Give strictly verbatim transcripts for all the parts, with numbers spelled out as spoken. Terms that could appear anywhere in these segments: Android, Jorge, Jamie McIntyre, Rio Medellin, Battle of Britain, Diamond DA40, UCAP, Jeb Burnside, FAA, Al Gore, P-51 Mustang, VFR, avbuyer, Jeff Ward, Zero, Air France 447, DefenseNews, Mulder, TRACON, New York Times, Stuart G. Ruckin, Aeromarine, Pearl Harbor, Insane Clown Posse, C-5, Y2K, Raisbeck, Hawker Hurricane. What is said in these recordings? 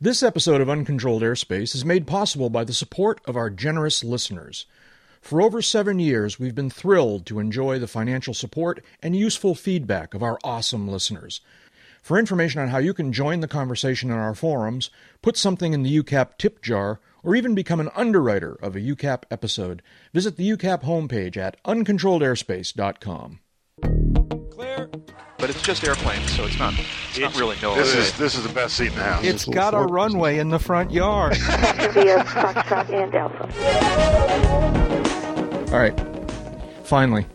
This episode of Uncontrolled Airspace is made possible by the support of our generous listeners. For over seven years, we've been thrilled to enjoy the financial support and useful feedback of our awesome listeners. For information on how you can join the conversation in our forums, put something in the U CAP tip jar, or even become an underwriter of a U CAP episode, visit the U CAP homepage at uncontrolled airspace dot com. Clear. But it's just airplanes, so it's not, it's not really no. This is this is the best seat in the house. It's got a runway in the front yard. All right. Finally.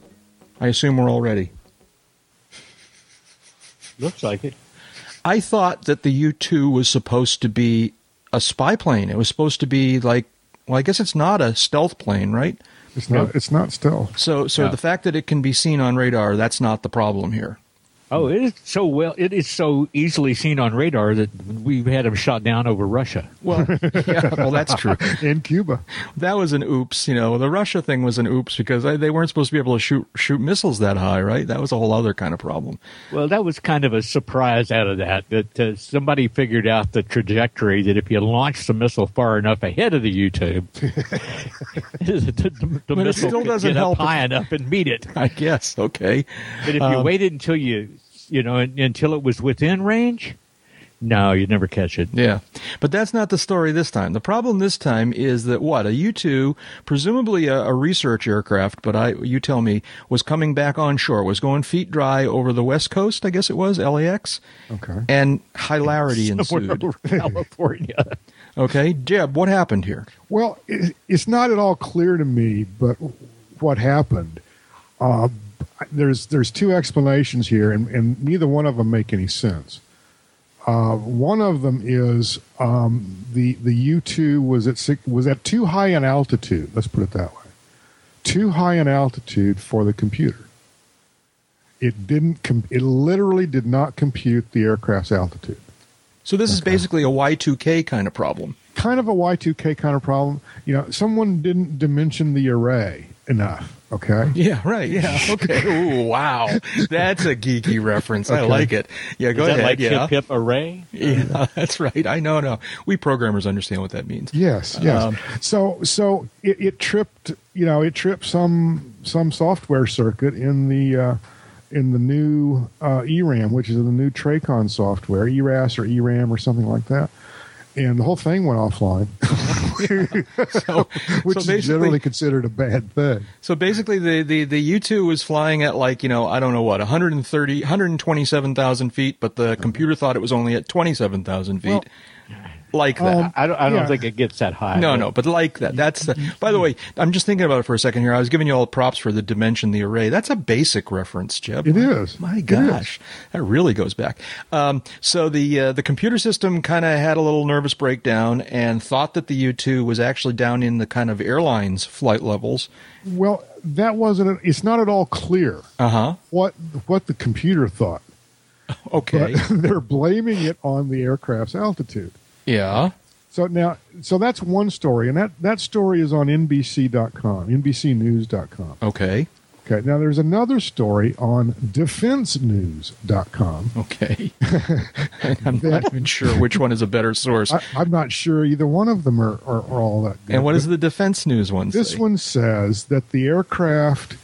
I assume we're all ready. Looks like it. I thought that the U two was supposed to be a spy plane. It was supposed to be like, well, I guess it's not a stealth plane, right? It's not. No. It's not stealth. So, so no. The fact that it can be seen on radar, that's not the problem here. Oh, it is so well. It is so easily seen on radar that we've had them shot down over Russia. Well, yeah, well, that's true. In Cuba, that was an oops. You know, the Russia thing was an oops because they weren't supposed to be able to shoot shoot missiles that high, right? That was a whole other kind of problem. Well, that was kind of a surprise out of that. That uh, somebody figured out the trajectory that if you launched the missile far enough ahead of the U two, the, the, the missile still doesn't help high it. enough and meet it. I guess okay. But if you um, waited until you You know, until it was within range, no, you'd never catch it. Yeah. But that's not the story this time. The problem this time is that, what, a U two, presumably a, a research aircraft, but I, you tell me, was coming back on shore, was going feet dry over the West Coast, I guess it was, L A X. Okay. And hilarity ensued. Over California. Okay. Jeb, what happened here? Well, it, it's not at all clear to me, but what happened. Uh, There's there's two explanations here, and, and neither one of them make any sense. Uh, one of them is um, the the U two was at six, was at too high an altitude. Let's put it that way, too high an altitude for the computer. It didn't. Com- it literally did not compute the aircraft's altitude. So this okay. is basically a Y two K kind of problem. Kind of a Y two K kind of problem. You know, someone didn't dimension the array enough. Okay. Yeah. Right. Yeah. Okay. Ooh, wow. That's a geeky reference. Okay. I like it. Yeah. Go Is that ahead. Like yeah. Hip hip array. Yeah. That's right. I know. No. We programmers understand what that means. Yes. Yes. Um, so so it, it tripped. You know, it tripped some some software circuit in the uh, in the new uh, E RAM, which is the new TRACON software, E R A S or E RAM or something like that. And the whole thing went offline, so, which so is generally considered a bad thing. So basically the, the, the U two was flying at like, you know, I don't know what, one hundred thirty, one hundred twenty-seven thousand feet, but the computer thought it was only at twenty-seven thousand feet. Well, like that. Um, I don't, I don't yeah. think it gets that high. No, but. no, but like that. That's the, by the way, I'm just thinking about it for a second here. I was giving you all the props for the dimension, the array. That's a basic reference, Jeb. It my, is. My gosh. Is. That really goes back. Um, so the uh, the computer system kind of had a little nervous breakdown and thought that the U two was actually down in the kind of airlines flight levels. Well, that wasn't, a, it's not at all clear uh-huh. what what the computer thought. Okay. But they're blaming it on the aircraft's altitude. Yeah. So now, so that's one story, and that, that story is on N B C dot com, N B C news dot com. Okay. Okay. Now, there's another story on defense news dot com. Okay. I'm that, not even sure which one is a better source. I, I'm not sure either one of them are, are, are all that good. And what does the Defense News one this say? This one says that the aircraft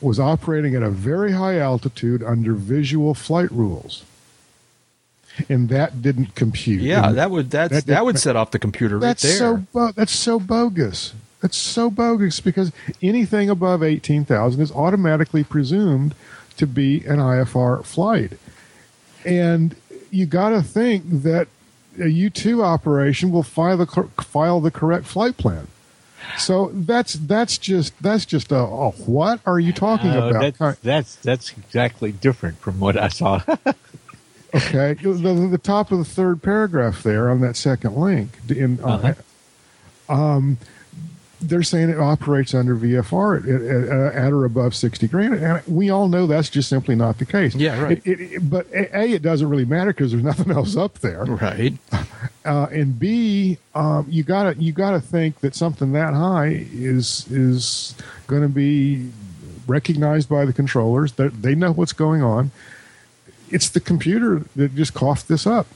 was operating at a very high altitude under visual flight rules. And that didn't compute. Yeah, and that would that's, that, that would set off the computer right there. So bo- that's so bogus. That's so bogus because anything above eighteen thousand is automatically presumed to be an I F R flight. And you got to think that a U two operation will file the file the correct flight plan. So that's that's just that's just a, a what are you talking uh, about? That's, that's that's exactly different from what I saw. Okay, the, the top of the third paragraph there on that second link, in, uh-huh. um, they're saying it operates under V F R at, at, at or above sixty grand, and we all know that's just simply not the case. Yeah, right. It, it, it, but A, it doesn't really matter because there's nothing else up there, right? Uh, and B, um, you gotta you gotta think that something that high is is going to be recognized by the controllers. They're, they know what's going on. It's the computer that just coughed this up.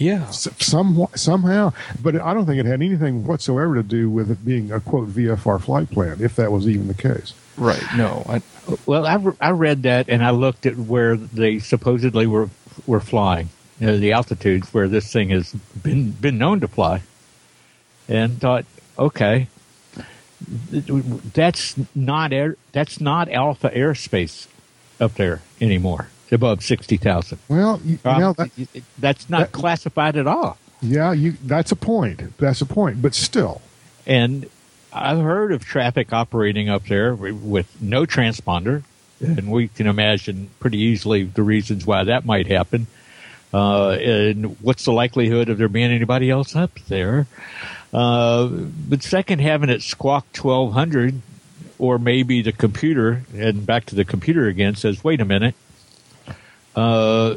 Yeah. Some, somehow. But I don't think it had anything whatsoever to do with it being a, quote, V F R flight plan, if that was even the case. Right. No. I, well, I, re- I read that, and I looked at where they supposedly were were flying, you know, the altitudes where this thing has been, been known to fly, and thought, okay, that's not air, that's not alpha airspace up there anymore. Above sixty thousand. Well, you know, that, um, that's not that, classified at all. Yeah, you, that's a point. That's a point, but still. And I've heard of traffic operating up there with no transponder, and we can imagine pretty easily the reasons why that might happen. Uh, and what's the likelihood of there being anybody else up there? Uh, but second, having it squawk twelve hundred, or maybe the computer, and back to the computer again, says, wait a minute. Uh,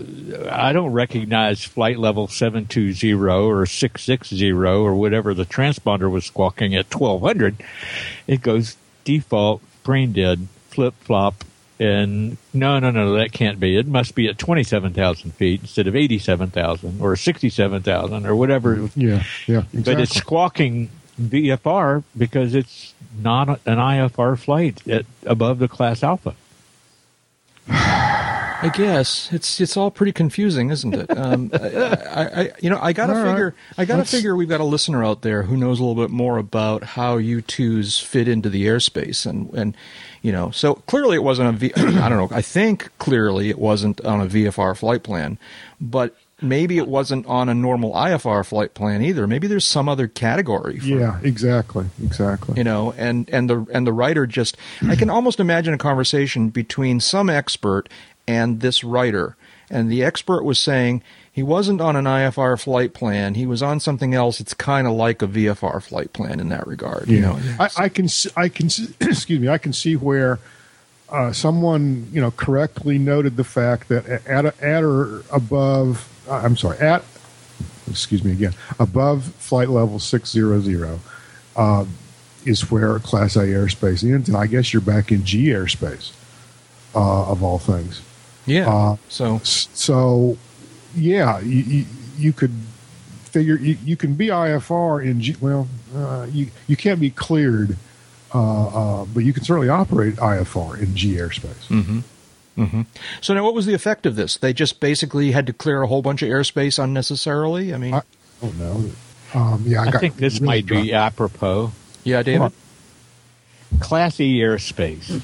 I don't recognize flight level seven two zero or six six zero or whatever the transponder was squawking at twelve hundred. It goes default, brain dead, flip-flop, and no, no, no, that can't be. It must be at twenty-seven thousand feet instead of eighty-seven thousand or sixty-seven thousand or whatever. Yeah, yeah, exactly. But it's squawking V F R because it's not an I F R flight at, above the class alpha. I guess it's it's all pretty confusing, isn't it? Um, I, I, I you know I gotta all figure right. I gotta Let's, figure we've got a listener out there who knows a little bit more about how U twos fit into the airspace, and and you know so clearly it wasn't a v, I don't know I think clearly it wasn't on a V F R flight plan, but maybe it wasn't on a normal I F R flight plan either. Maybe there's some other category. For, yeah, exactly, exactly. You know, and and the and the writer just I can almost imagine a conversation between some expert and this writer. And the expert was saying he wasn't on an I F R flight plan. He was on something else. It's kind of like a V F R flight plan in that regard. Yeah. You know, I, I can, I can, excuse me, I can see where uh, someone, you know, correctly noted the fact that at, at or above, I'm sorry, at, excuse me again, above flight level six hundred uh, is where Class A airspace ends. And I guess you're back in G airspace uh, of all things. Yeah. Uh, so, so yeah, you, you, you could figure you, you can be I F R in G. Well, uh, you you can't be cleared, uh, uh, but you can certainly operate I F R in G airspace. Mm-hmm. Mm-hmm. So now, what was the effect of this? They just basically had to clear a whole bunch of airspace unnecessarily. I mean, I don't know. Um, yeah, I, I got think this really might drunk. be apropos. Yeah, David. Class E airspace.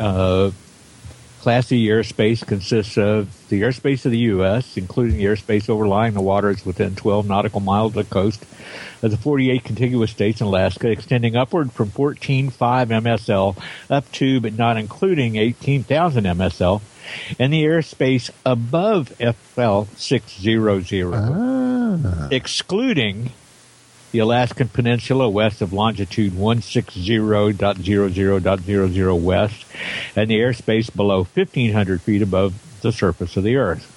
Uh, Class E airspace consists of the airspace of the U S, including the airspace overlying the waters within twelve nautical miles of the coast of the forty-eight contiguous states in Alaska, extending upward from fourteen point five M S L up to, but not including, eighteen thousand M S L, and the airspace above F L six hundred, ah. excluding the Alaskan Peninsula west of longitude one sixty point zero zero point zero zero west, and the airspace below fifteen hundred feet above the surface of the Earth.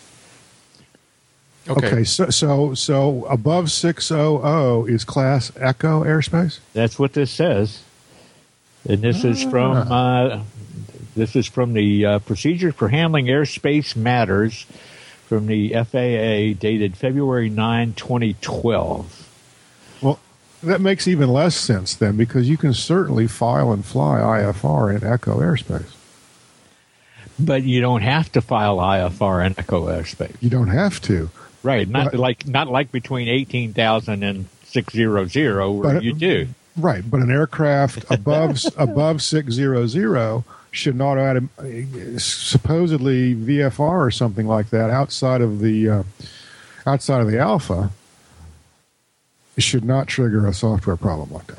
Okay, okay so, so so above six hundred is Class Echo airspace? That's what this says. And this ah. is from uh, this is from the uh, Procedures for Handling Airspace Matters from the F A A, dated February ninth, twenty twelve. Well, that makes even less sense then, because you can certainly file and fly I F R in Echo airspace. But you don't have to file I F R in Echo airspace. You don't have to. Right, not but, like not like between eighteen thousand and six hundred, where but, you do. Right, but an aircraft above above six hundred should not autom- supposedly V F R or something like that outside of the uh, outside of the alpha. It should not trigger a software problem like that.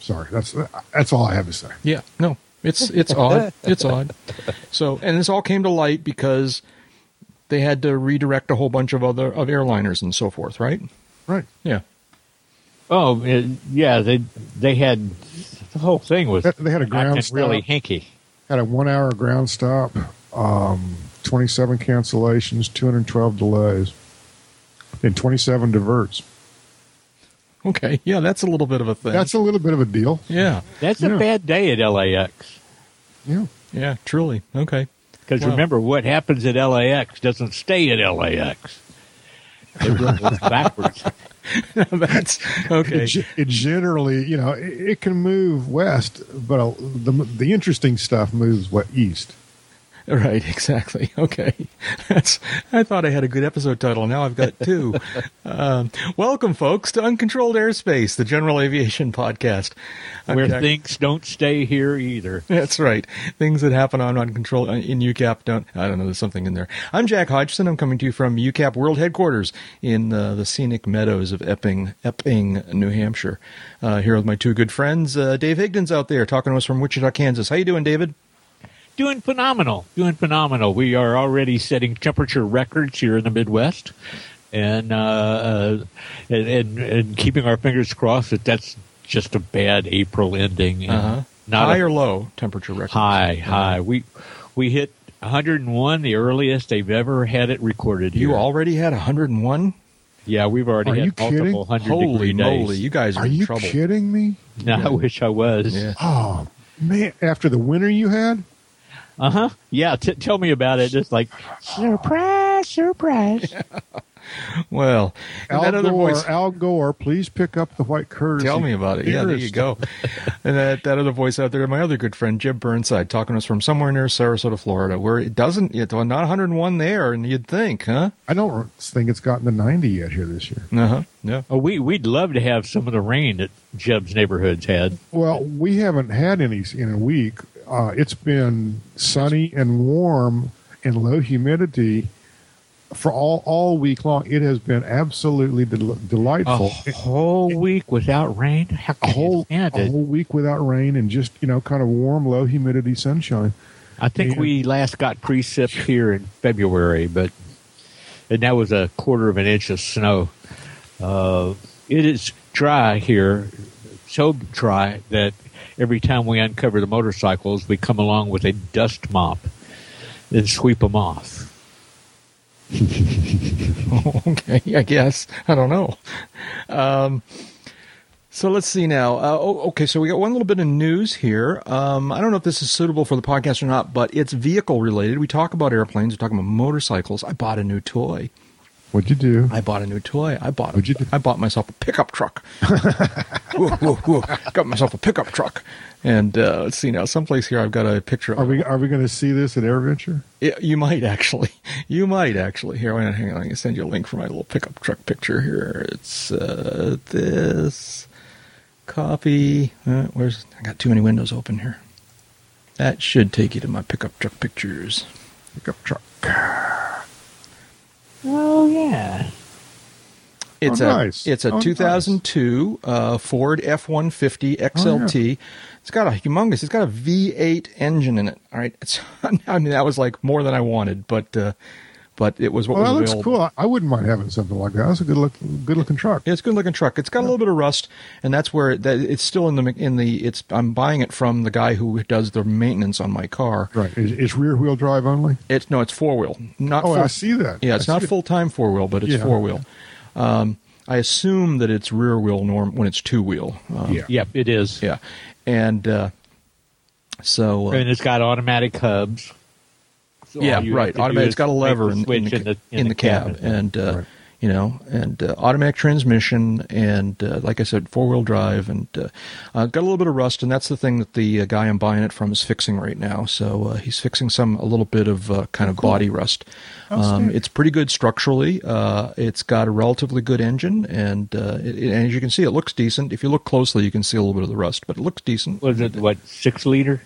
Sorry, that's that's all I have to say. Yeah, no, it's it's odd. It's odd. So, and this all came to light because they had to redirect a whole bunch of other of airliners and so forth, right? Right. Yeah. Oh, it, yeah. They they had the whole thing was they had a ground stop, really hinky. Had a one hour ground stop, um, twenty seven cancellations, two hundred twelve delays, and twenty seven diverts. Okay, yeah, that's a little bit of a thing. That's a little bit of a deal. Yeah. That's yeah. a bad day at L A X. Yeah. Yeah, truly. Okay. Because wow. remember, what happens at L A X doesn't stay at L A X. It really works backwards. No, that's okay. It, it generally, you know, it, it can move west, but the the interesting stuff moves what east. Right, exactly. Okay, that's. I thought I had a good episode title. Now I've got two. um, welcome, folks, to Uncontrolled Airspace, the General Aviation Podcast, I'm where Jack. Things don't stay here either. That's right. Things that happen on uncontrolled in U CAP don't. I don't know. There's something in there. I'm Jack Hodgson. I'm coming to you from U CAP World Headquarters in uh, the scenic meadows of Epping, Epping, New Hampshire. Uh, here with my two good friends, uh, Dave Higdon's out there talking to us from Wichita, Kansas. How you doing, David? Doing phenomenal, doing phenomenal. We are already setting temperature records here in the Midwest, and uh, and, and, and keeping our fingers crossed that that's just a bad April ending. Uh-huh. Not high a, or low temperature records? High, yeah. high. We we hit one hundred one, the earliest they've ever had it recorded here. You already had one hundred one? Yeah, we've already are had you multiple one hundred-degree days. Holy moly, you guys are, are in trouble. Are you kidding me? No, yeah. I wish I was. Yeah. Oh, man, after the winter you had? Uh-huh. Yeah, t- tell me about it. Just like, surprise, surprise. Well, Al that Gore, other voice, Al Gore, please pick up the white curse. Tell me about it. Dearest. Yeah, there you go. And that, that other voice out there, my other good friend, Jeb Burnside, talking to us from somewhere near Sarasota, Florida, where it doesn't, it's not one hundred one there, and you'd think, huh? I don't think it's gotten to ninety yet here this year. Uh-huh. Yeah. Oh, we, we'd love to have some of the rain that Jeb's neighborhood's had. Well, we haven't had any in a week. Uh, it's been sunny and warm and low humidity for all, all week long. It has been absolutely del- delightful. A whole it, week without rain? How can a whole, you stand it? A whole week without rain and just, you know, kind of warm, low humidity sunshine. I think and, we last got precip here in February, but and that was a quarter of an inch of snow. Uh, it is dry here, so dry that every time we uncover the motorcycles, we come along with a dust mop and sweep them off. Okay, I guess. I don't know. Um, so let's see now. Uh, oh, okay, so we got one little bit of news here. Um, I don't know if this is suitable for the podcast or not, but it's vehicle related. We talk about airplanes. We're talking about motorcycles. I bought a new toy. What'd you do? I bought a new toy. I bought. A, What'd you do? I bought myself a pickup truck. whoa, whoa, whoa. Got myself a pickup truck, and uh, let's see now. Someplace here, I've got a picture. Of are we? Are we going to see this at AirVenture? It, you might actually. You might actually. Here, wait, hang on. I'm going to send you a link for my little pickup truck picture here. It's uh, this copy. Uh, where's? I got too many windows open here. That should take you to my pickup truck pictures. Pickup truck. Oh yeah, it's oh, a nice. it's a oh, two thousand two nice. uh, Ford F one fifty X L T. Oh, yeah. It's got a humongous. It's got a V eight engine in it. All right, it's, I mean that was like more than I wanted, but uh, but it was what well, was that available. Looks cool. I wouldn't mind having something like that. It's a good look, good looking truck. Yeah, it's a good looking truck. It's got yeah. a little bit of rust, and that's where it, that it's still in the in the. It's I'm buying it from the guy who does the maintenance on my car. Right. It's, it's rear wheel drive only. It's no, it's four wheel. Not. Oh, full, I see that. Yeah, it's I not full time four wheel, but it's yeah. four wheel. Um, I assume that it's rear wheel norm when it's two wheel. Um, yeah. Yep, it is. Yeah, and uh, so uh, and it's got automatic hubs. So yeah, right. Automatic. It's got a lever in, in, the, in, the, in the cab, cab and uh, right. you know, and uh, automatic transmission, and uh, like I said, four wheel drive, and uh, uh, got a little bit of rust, and that's the thing that the uh, guy I'm buying it from is fixing right now. So uh, he's fixing some a little bit of uh, kind of cool. body rust. Um, it's pretty good structurally. Uh, it's got a relatively good engine, and, uh, it, it, and as you can see, it looks decent. If you look closely, you can see a little bit of the rust, but it looks decent. Was it what six liter?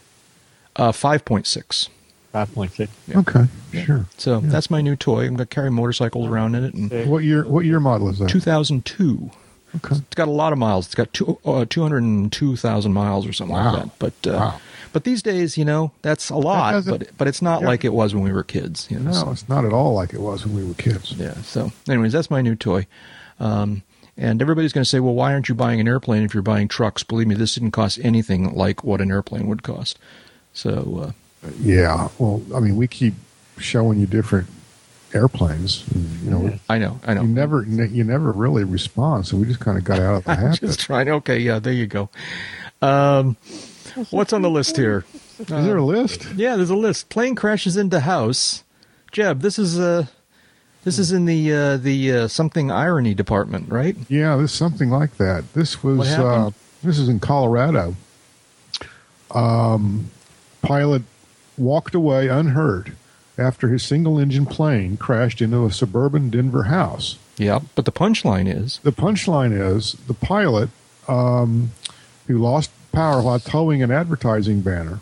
Uh, five point six. five point six. Yeah. Okay, yeah. sure. So yeah. that's my new toy. I'm going to carry motorcycles around in it. And what year What year model is that? two thousand two. Okay. It's got a lot of miles. It's got two, uh, two hundred two thousand miles or something wow. like that. But uh, wow. but these days, you know, that's a lot, that but but it's not yeah. like it was when we were kids. You know, no, so. It's not at all like it was when we were kids. Yeah, so anyways, that's my new toy. Um And everybody's going to say, well, why aren't you buying an airplane if you're buying trucks? Believe me, this didn't cost anything like what an airplane would cost. So... Uh, Yeah, well, I mean, we keep showing you different airplanes. You know, I know, I know. You never, you never really respond, so we just kind of got out of the habit. Just trying. Okay, yeah, there you go. Um, what's on the list here? Uh, is there a list? Yeah, there's a list. Plane crashes into house. Jeb, this is a. Uh, This is in the uh, the uh, something irony department, right? Yeah, this something like that. This was uh, this is in Colorado. Um, pilot walked away unhurt after his single-engine plane crashed into a suburban Denver house. Yeah, but the punchline is the punchline is the pilot um, who lost power while towing an advertising banner.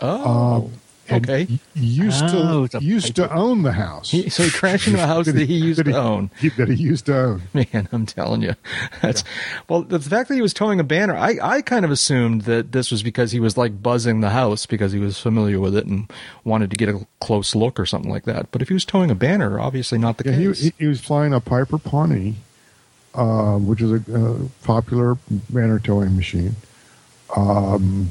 Oh. Um, Okay. Used oh, to used to own the house. He, so he crashed into a house that he, that he used that he, to own. He, that he used to own. Man, I'm telling you, that's yeah. Well. The fact that he was towing a banner, I, I kind of assumed that this was because he was like buzzing the house because he was familiar with it and wanted to get a close look or something like that. But if he was towing a banner, obviously not the yeah, case. He, he was flying a Piper Pawnee, uh, which is a uh, popular banner towing machine. Um.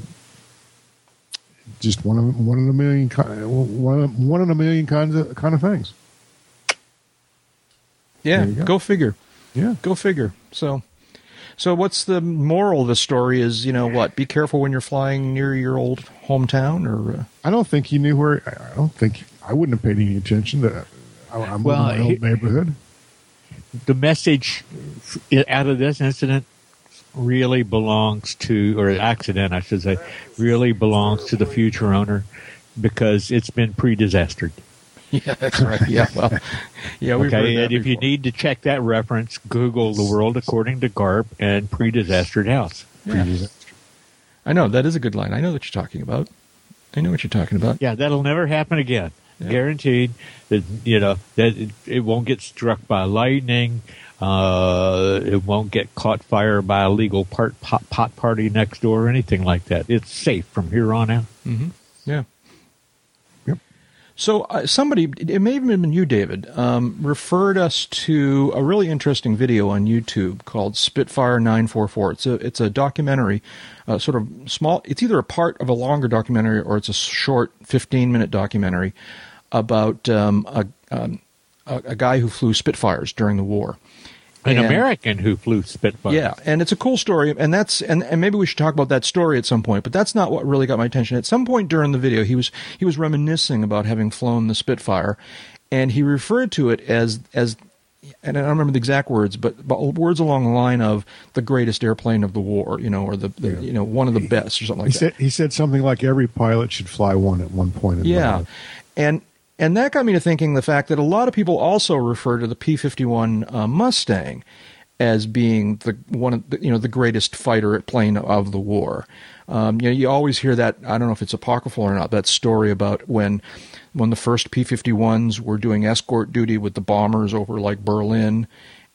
Just one of one in a million, one one in a million kinds of kind of things. Yeah, go. go figure. Yeah, go figure. So, so what's the moral of the story? Is you know what? Be careful when you're flying near your old hometown, or uh, I don't think you knew where. I don't think I wouldn't have paid any attention to. I, I'm well, in my old neighborhood. The message out of this incident really belongs to, or accident, I should say, really belongs to the future owner because it's been pre-disastered. Yeah, that's right. Yeah, well, yeah. We've okay, and before. If you need to check that reference, Google "The World According to Garp" and "pre-disastered house." Yeah. Pre-disastered. I know that is a good line. I know what you're talking about. I know what you're talking about. Yeah, that'll never happen again. Yeah. Guaranteed. That you know that it, it won't get struck by lightning. Uh, it won't get caught fire by a legal part, pot, pot party next door or anything like that. It's safe from here on out. Mm-hmm. Yeah. Yep. So uh, somebody, it may have been you, David, um, referred us to a really interesting video on YouTube called Spitfire nine four four. It's a, it's a documentary, uh, sort of small. It's either a part of a longer documentary or it's a short fifteen-minute documentary about um, a, um, a, a guy who flew Spitfires during the war. An and, American who flew Spitfire. Yeah, and it's a cool story, and that's and, and maybe we should talk about that story at some point. But that's not what really got my attention. At some point during the video, he was he was reminiscing about having flown the Spitfire, and he referred to it as as, and I don't remember the exact words, but, but words along the line of the greatest airplane of the war, you know, or the, the yeah. you know one of the he, best or something like he that. Said, he said something like every pilot should fly one at one point in yeah, life. and. And that got me to thinking the fact that a lot of people also refer to the P fifty-one uh, Mustang as being the one of the, you know the greatest fighter plane of the war. Um, you know, you always hear that. I don't know if it's apocryphal or not. That story about when when the first P fifty-ones were doing escort duty with the bombers over like Berlin,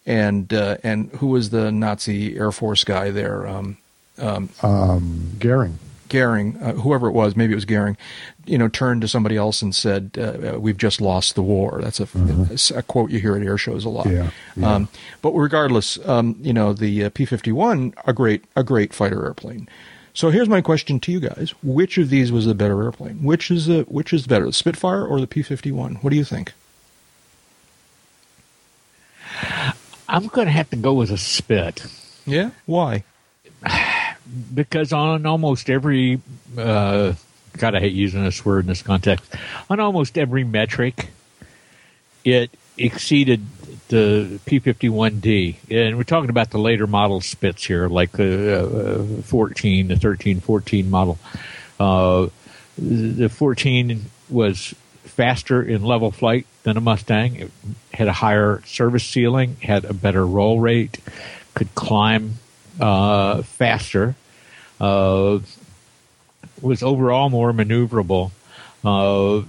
and uh, and who was the Nazi Air Force guy there? Um, um, um, Göring. Göring, uh, whoever it was, maybe it was Göring, you know, turned to somebody else and said, uh, "We've just lost the war." That's a, mm-hmm. a, a quote you hear at air shows a lot. Yeah, yeah. Um, but regardless, um, you know, the uh, P fifty-one, a great, a great fighter airplane. So here's my question to you guys: which of these was the better airplane? Which is the which is better, the Spitfire or the P fifty-one? What do you think? I'm going to have to go with a Spit. Yeah, why? Because on almost every, uh, God, I hate using this word in this context, on almost every metric, it exceeded the P fifty-one D. And we're talking about the later model Spits here, like the uh, fourteen, the thirteen, fourteen model. Uh, the fourteen was faster in level flight than a Mustang. It had a higher service ceiling, had a better roll rate, could climb Uh, faster, uh, was overall more maneuverable, uh,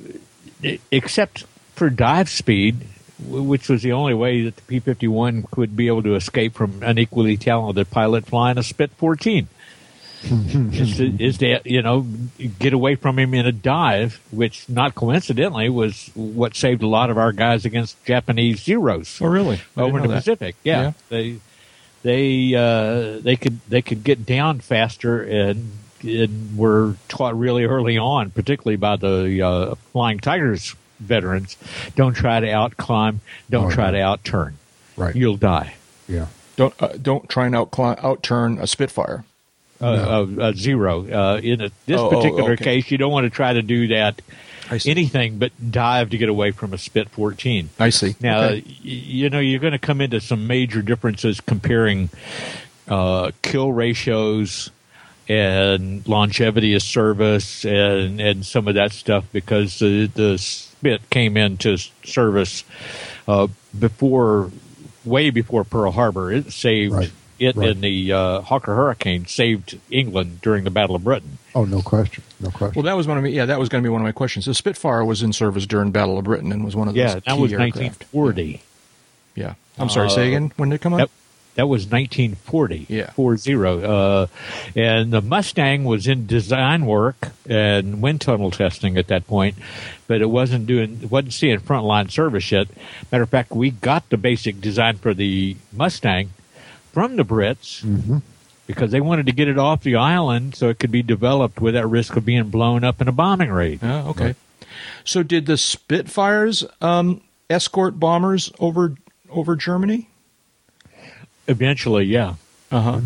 except for dive speed, which was the only way that the P fifty-one could be able to escape from an equally talented pilot flying a Spit fourteen. is, to, is to, you know, get away from him in a dive, which not coincidentally was what saved a lot of our guys against Japanese Zeros. Oh, really? Over in the that. Pacific. Yeah. yeah. They... They uh, they could they could get down faster and, and were taught really early on, particularly by the uh, Flying Tigers veterans. Don't try to out climb. Don't oh, try yeah. to out turn. Right, you'll die. Yeah. Don't uh, don't try and out climb, out turn a Spitfire. Uh, no. a, a zero. Uh, in a, this oh, particular oh, okay. case, you don't want to try to do that anything but dive to get away from a Spit fourteen. I see. Now, okay. you know, you're going to come into some major differences comparing uh, kill ratios and longevity of service and, and some of that stuff, because the, the Spit came into service uh, before, way before Pearl Harbor. It saved right. it right. and the uh, Hawker Hurricane saved England during the Battle of Britain. Oh, no question, no question. Well, that was one of my, yeah, that was going to be one of my questions. So Spitfire was in service during Battle of Britain and was one of those yeah, that key was aircraft. nineteen forty. Yeah, yeah. I'm sorry. Uh, say again. When did it come up? That, That was nineteen forty, yeah. four zero, uh, and the Mustang was in design work and wind tunnel testing at that point, but it wasn't doing, wasn't seeing frontline service yet. Matter of fact, we got the basic design for the Mustang from the Brits mm-hmm. because they wanted to get it off the island so it could be developed without risk of being blown up in a bombing raid. Oh, okay. Right. So, did the Spitfires um, escort bombers over over Germany? Eventually, yeah. Uh-huh.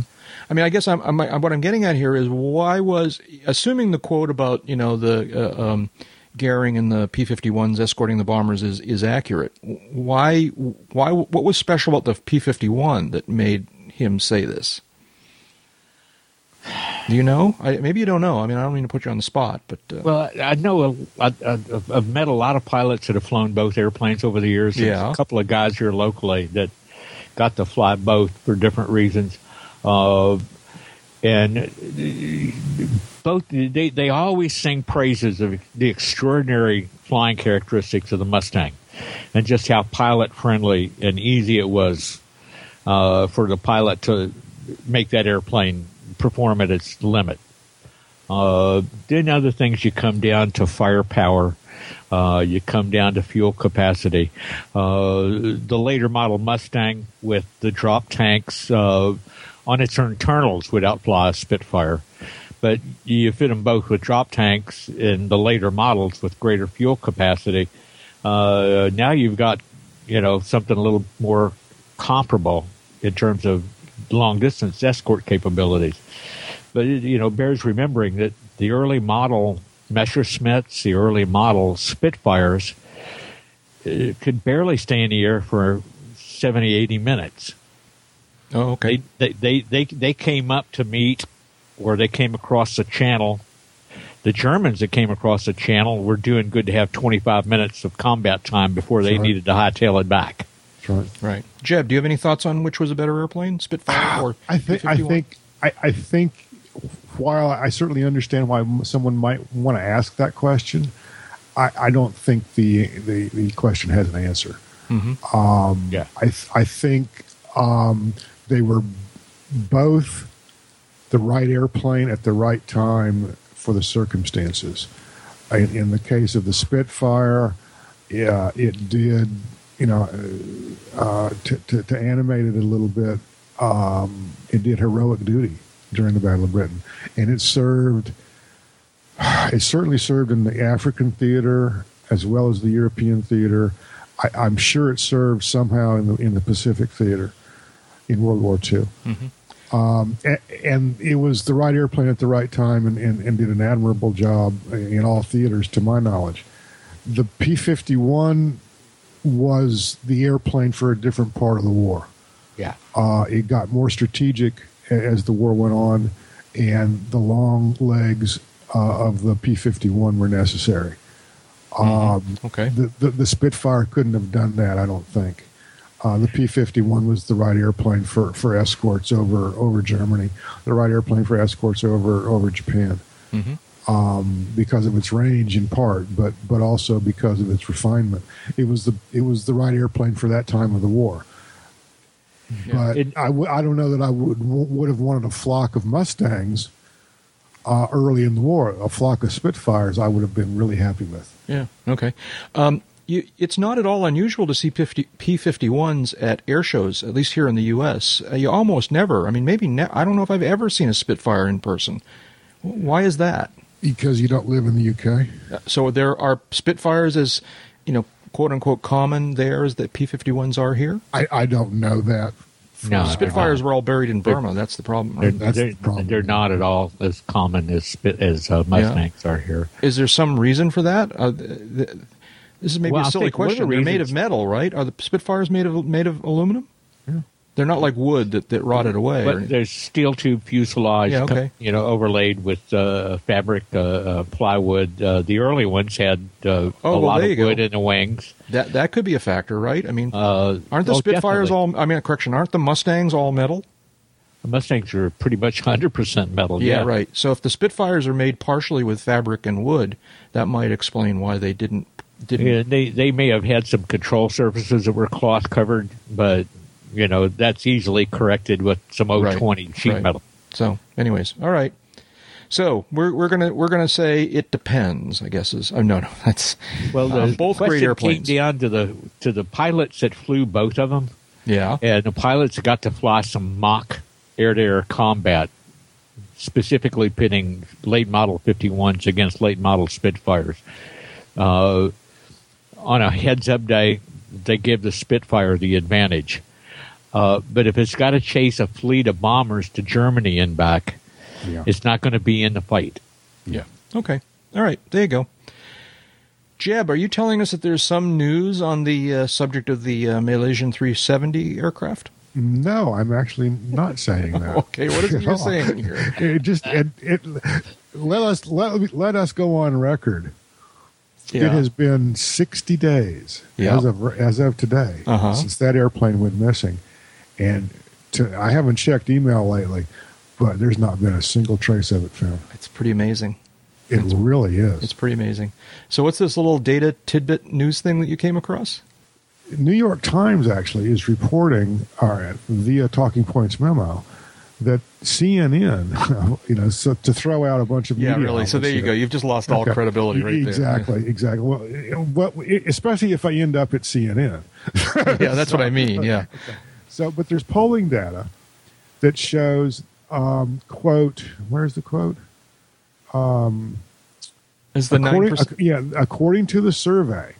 I mean, I guess I'm, I'm, what I'm getting at here is why was, assuming the quote about, you know, the uh, um, Göring and the P fifty-ones escorting the bombers is, is accurate, why, why, what was special about the P fifty-one that made him say this? Do you know? I, maybe you don't know. I mean, I don't mean to put you on the spot, but uh, well, I know a, I, I've met a lot of pilots that have flown both airplanes over the years. There's yeah. a couple of guys here locally that got to fly both for different reasons, uh, and both they they always sing praises of the extraordinary flying characteristics of the Mustang, and just how pilot friendly and easy it was uh, for the pilot to make that airplane perform at its limit. Uh, then other things, you come down to firepower. Uh, you come down to fuel capacity. Uh, the later model Mustang with the drop tanks uh, on its internals would outfly a Spitfire. But you fit them both with drop tanks in the later models with greater fuel capacity. Uh, now you've got, you know, something a little more comparable in terms of long-distance escort capabilities. But, it, you know, bears remembering that the early model Messerschmitts, the early model Spitfires, could barely stay in the air for seventy, eighty minutes. Oh, okay. They they, they, they they came up to meet, or they came across the channel. The Germans that came across the channel were doing good to have twenty-five minutes of combat time before That's they right. needed to hightail it back. That's right. Right. Jeb, do you have any thoughts on which was a better airplane, Spitfire or I think, I think I, I think... While I certainly understand why someone might want to ask that question, I, I don't think the, the, the question has an answer. Mm-hmm. Um, yeah. I th- I think um, they were both the right airplane at the right time for the circumstances. In, in the case of the Spitfire, yeah, it did, you know, uh, to, to, to animate it a little bit, um, it did heroic duty during the Battle of Britain, and it served, it certainly served in the African theater as well as the European theater. I, I'm sure it served somehow in the in the Pacific theater in World War Two. Mm-hmm. Um, and, and it was the right airplane at the right time, and, and, and did an admirable job in all theaters, to my knowledge. The P fifty-one was the airplane for a different part of the war. Yeah, uh, it got more strategic as the war went on, and the long legs uh, of the P fifty-one were necessary. Um, okay. The, the, the Spitfire couldn't have done that, I don't think. Uh, the P fifty-one was the right airplane for, for escorts over, over Germany, the right airplane for escorts over, over Japan, mm-hmm. um, because of its range in part, but but also because of its refinement. It was the it was the right airplane for that time of the war. Yeah. But it, I, w- I don't know that I would w- would have wanted a flock of Mustangs uh, early in the war. A flock of Spitfires I would have been really happy with. Yeah, okay. Um, you, it's not at all unusual to see P fifty-ones at air shows, at least here in the U S. Uh, you almost never, I mean, maybe, ne- I don't know if I've ever seen a Spitfire in person. Why is that? Because you don't live in the U K. Uh, so there are Spitfires as, you know, quote-unquote common there as that P fifty-ones are here? I, I don't know that No, Spitfires were all buried in Burma. They're, that's the problem. Right? They're, that's they're, the problem. They're not at all as common as spit, as uh, Mustangs yeah. are here. Is there some reason for that? Uh, th- this is maybe well, a silly question. They're made of metal, right? Are the Spitfires made of made of aluminum? Yeah. They're not like wood that, that rotted away. But or... there's steel tube fuselage, yeah, okay. you know, overlaid with uh, fabric, uh, uh, plywood. Uh, the early ones had uh, oh, a well, lot of wood go. in the wings. That that could be a factor, right? I mean, uh, aren't the oh, Spitfires definitely. all? I mean, correction, aren't the Mustangs all metal? The Mustangs are pretty much one hundred percent metal. Yeah, yeah, right. So if the Spitfires are made partially with fabric and wood, that might explain why they didn't. didn't... Yeah, they they may have had some control surfaces that were cloth covered, but. You know, that's easily corrected with some O twenty right, sheet right. metal. So, anyways, all right. So we're we're gonna we're gonna say it depends. I guess is oh no no that's well the uh, both great airplanes came down to the to the pilots that flew both of them. Yeah, and the pilots got to fly some mock air-to-air combat, specifically pitting late model fifty-ones against late model Spitfires. Uh, on a heads-up day, they give the Spitfire the advantage. Uh, but if it's got to chase a fleet of bombers to Germany and back, yeah. it's not going to be in the fight. Yeah. Okay. All right. There you go. Jeb, are you telling us that there's some news on the uh, subject of the uh, Malaysian three seventy aircraft? No, I'm actually not saying that. Okay. What is it you're saying here? It just it, it, let us let, let us go on record. Yeah. It has been sixty days yeah. as of as of today uh-huh. since that airplane went missing. And to, I haven't checked email lately, but there's not been a single trace of it found. It's pretty amazing. It it's, really is. It's pretty amazing. So what's this little data tidbit news thing that you came across? New York Times actually is reporting uh, via Talking Points memo that C N N, you know, so to throw out a bunch of yeah, media. Yeah, really. So there you go. You've just lost all okay. credibility right exactly, there. Exactly. Exactly. Well, especially if I end up at C N N. Yeah, that's so, what I mean. Yeah. Okay. So, but there's polling data that shows, um, quote, where's the quote? Um, Is the according, nine percent? Ac- yeah, according to the survey,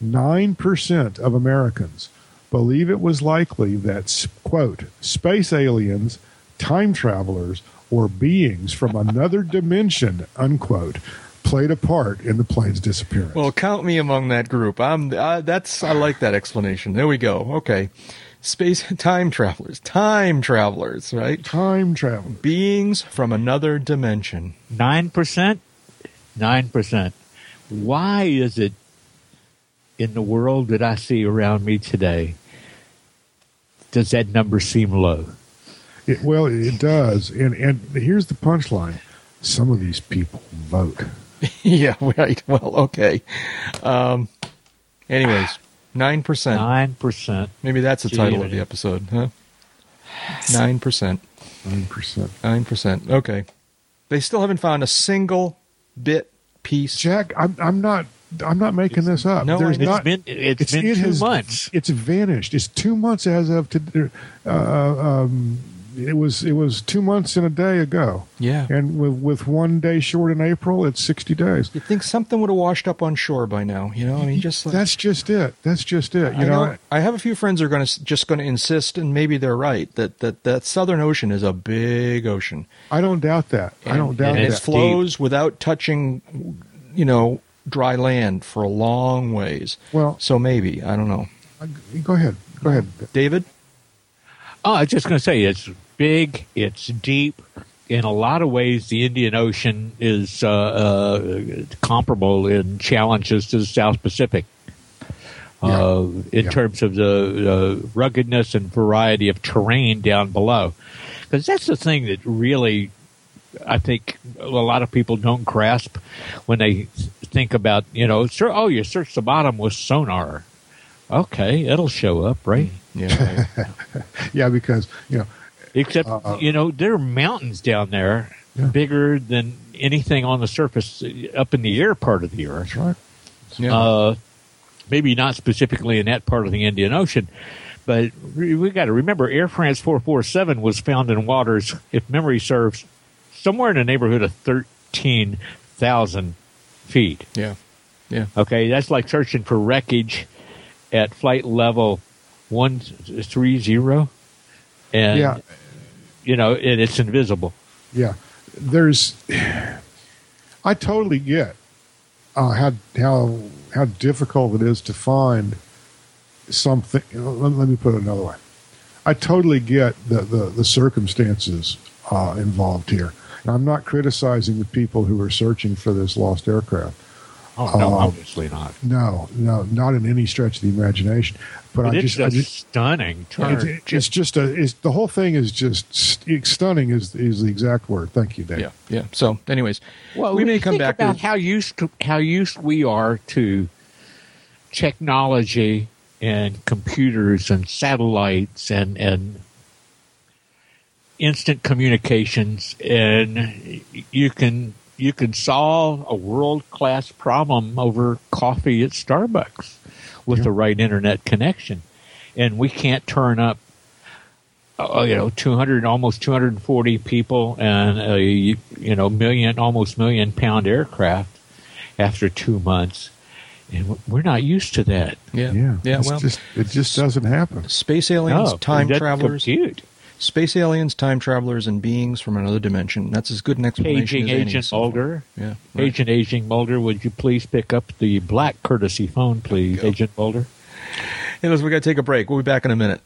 nine percent of Americans believe it was likely that, quote, space aliens, time travelers, or beings from another dimension, unquote, played a part in the plane's disappearance. Well, count me among that group. I'm. I, that's. I like that explanation. There we go. Okay. Space time travelers, time travelers, right? Time travelers, beings from another dimension. Nine percent, nine percent. Why is it in the world that I see around me today does that number seem low? It, well, it does, and and here's the punchline: some of these people vote. Yeah, right. Well, okay. Um, anyways. Nine percent. Nine percent. Maybe that's the Gee, title of the episode, huh? Nine percent. Nine percent. Nine percent. Okay. They still haven't found a single bit piece. Jack, I'm, I'm not. I'm not making it's, this up. No, there's it's not. Been, it's, it's been it two has, months. It's vanished. It's two months as of today. Uh, um, it was. It was two months and a day ago. Yeah. And with with one day short in April, it's sixty days. You'd think something would have washed up on shore by now. You know, I mean, just like, that's just it. That's just it. You I know, know, I have a few friends who are going to just going to insist, and maybe they're right that that that Southern Ocean is a big ocean. I don't doubt that. And, I don't doubt and that. It flows deep. Without touching, you know, dry land for a long ways. Well, so maybe I don't know. Go ahead. Go ahead, David. Oh, I was just going to say it's big, it's deep. In a lot of ways, the Indian Ocean is uh, uh, comparable in challenges to the South Pacific yeah. uh, in yeah. terms of the uh, ruggedness and variety of terrain down below. Because that's the thing that really, I think, a lot of people don't grasp when they think about, you know, sir, oh, you search the bottom with sonar. Okay, it'll show up, right? Yeah, right. Yeah, because, you know, except, uh, you know, there are mountains down there yeah. bigger than anything on the surface up in the air part of the earth. That's right. Yeah. Uh, maybe not specifically in that part of the Indian Ocean, but we, we got to remember Air France four forty-seven was found in waters, if memory serves, somewhere in the neighborhood of thirteen thousand feet. Yeah. Yeah. Okay, that's like searching for wreckage at flight level one three zero. and yeah. you know, and it's invisible. Yeah, there's. I totally get uh, how how how difficult it is to find something. Let, let me put it another way. I totally get the the, the circumstances uh, involved here. And I'm not criticizing the people who are searching for this lost aircraft. Oh, no, um, obviously not. No, no, not in any stretch of the imagination. But, but I it's just, a I just, stunning turn. It, it, it's just a. It's, the whole thing is just st- stunning. Is is the exact word. Thank you, Dave. Yeah, yeah. So, anyways, well, we may come back about to how used to, how used we are to technology and computers and satellites and and instant communications, and you can. You can solve a world-class problem over coffee at Starbucks with yeah. the right internet connection, and we can't turn up, uh, you know, two hundred, almost two hundred and forty people and a you know million, almost million pound aircraft after two months, and we're not used to that. Yeah, yeah. yeah well, just, it just doesn't happen. Space aliens, no, time travelers. Compute. Space aliens, time travelers, and beings from another dimension. That's as good an explanation aging, as any. Agent so Mulder. Yeah, right. Agent Aging Mulder, would you please pick up the black courtesy phone, please, Agent Mulder? Hey, listen, we got to take a break. We'll be back in a minute.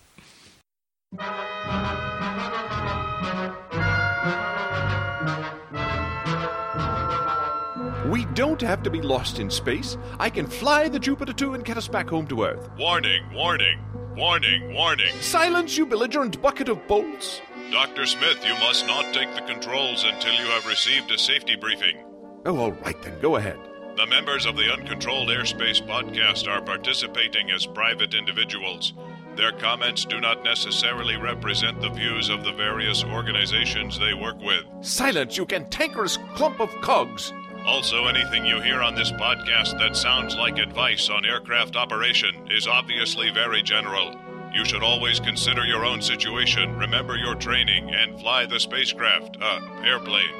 We don't have to be lost in space. I can fly the Jupiter two and get us back home to Earth. Warning, warning. Warning, warning. Silence, you belligerent bucket of bolts. Doctor Smith, you must not take the controls until you have received a safety briefing. Oh, all right then, go ahead. The members of the Uncontrolled Airspace podcast are participating as private individuals. Their comments do not necessarily represent the views of the various organizations they work with. Silence, you cantankerous clump of cogs. Also, anything you hear on this podcast that sounds like advice on aircraft operation is obviously very general. You should always consider your own situation, remember your training, and fly the spacecraft, uh, airplane.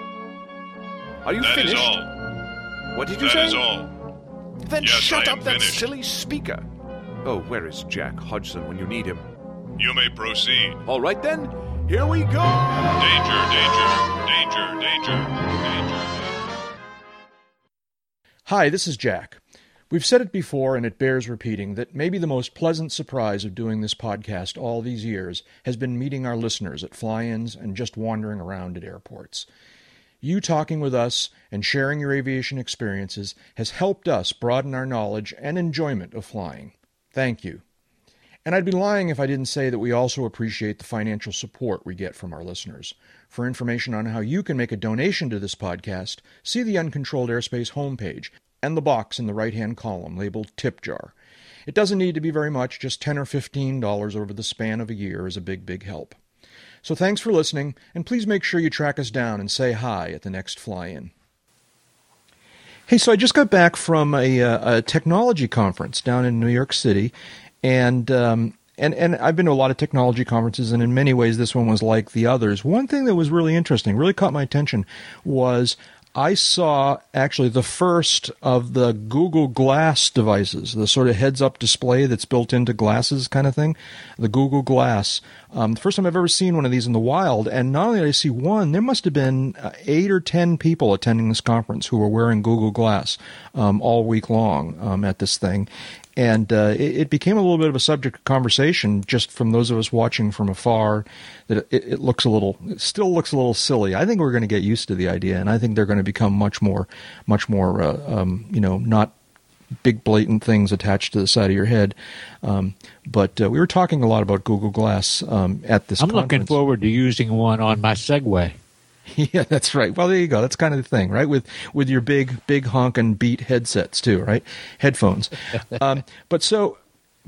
Are you that finished? That is all. What did you that say? That is all. Then yes, shut up that finished. Silly speaker. Oh, where is Jack Hodgson when you need him? You may proceed. All right then, here we go! Danger, danger, danger, danger, danger. Hi, this is Jack. We've said it before, and it bears repeating, that maybe the most pleasant surprise of doing this podcast all these years has been meeting our listeners at fly-ins and just wandering around at airports. You talking with us and sharing your aviation experiences has helped us broaden our knowledge and enjoyment of flying. Thank you. And I'd be lying if I didn't say that we also appreciate the financial support we get from our listeners. For information on how you can make a donation to this podcast, see the Uncontrolled Airspace homepage and the box in the right-hand column labeled Tip Jar. It doesn't need to be very much, just ten dollars or fifteen dollars over the span of a year is a big, big help. So thanks for listening, and please make sure you track us down and say hi at the next fly-in. Hey, so I just got back from a, a technology conference down in New York City, And um, and and I've been to a lot of technology conferences, and in many ways this one was like the others. One thing that was really interesting, really caught my attention, was I saw actually the first of the Google Glass devices, the sort of heads-up display that's built into glasses kind of thing, the Google Glass. Um, the first time I've ever seen one of these in the wild, and not only did I see one, there must have been uh, eight or ten people attending this conference who were wearing Google Glass um, all week long um, at this thing. And uh, it, it became a little bit of a subject of conversation just from those of us watching from afar. That it, it looks a little, it still looks a little silly. I think we're going to get used to the idea, and I think they're going to become much more, much more, uh, um, you know, not big blatant things attached to the side of your head. Um, but uh, we were talking a lot about Google Glass um, at this. I'm conference. Looking forward to using one on my Segway. Yeah, that's right. Well, there you go. That's kind of the thing, right? With with your big, big honkin' beat headsets too, right? Headphones. um, but so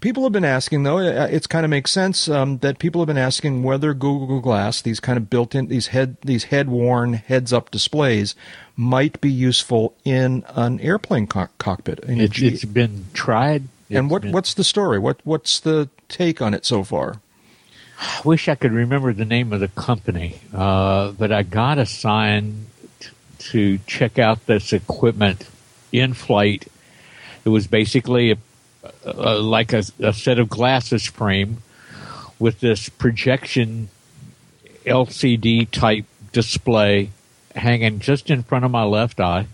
people have been asking, though, it, it kind of makes sense um, that people have been asking whether Google Glass, these kind of built-in, these head, these head-worn, heads-up displays, might be useful in an airplane co- cockpit. It's, G- it's been tried. It's and what been... what's the story? What what's the take on it so far? I wish I could remember the name of the company, uh, but I got assigned t- to check out this equipment in flight. It was basically a, a, like a, a set of glasses frame with this projection L C D type display hanging just in front of my left eye,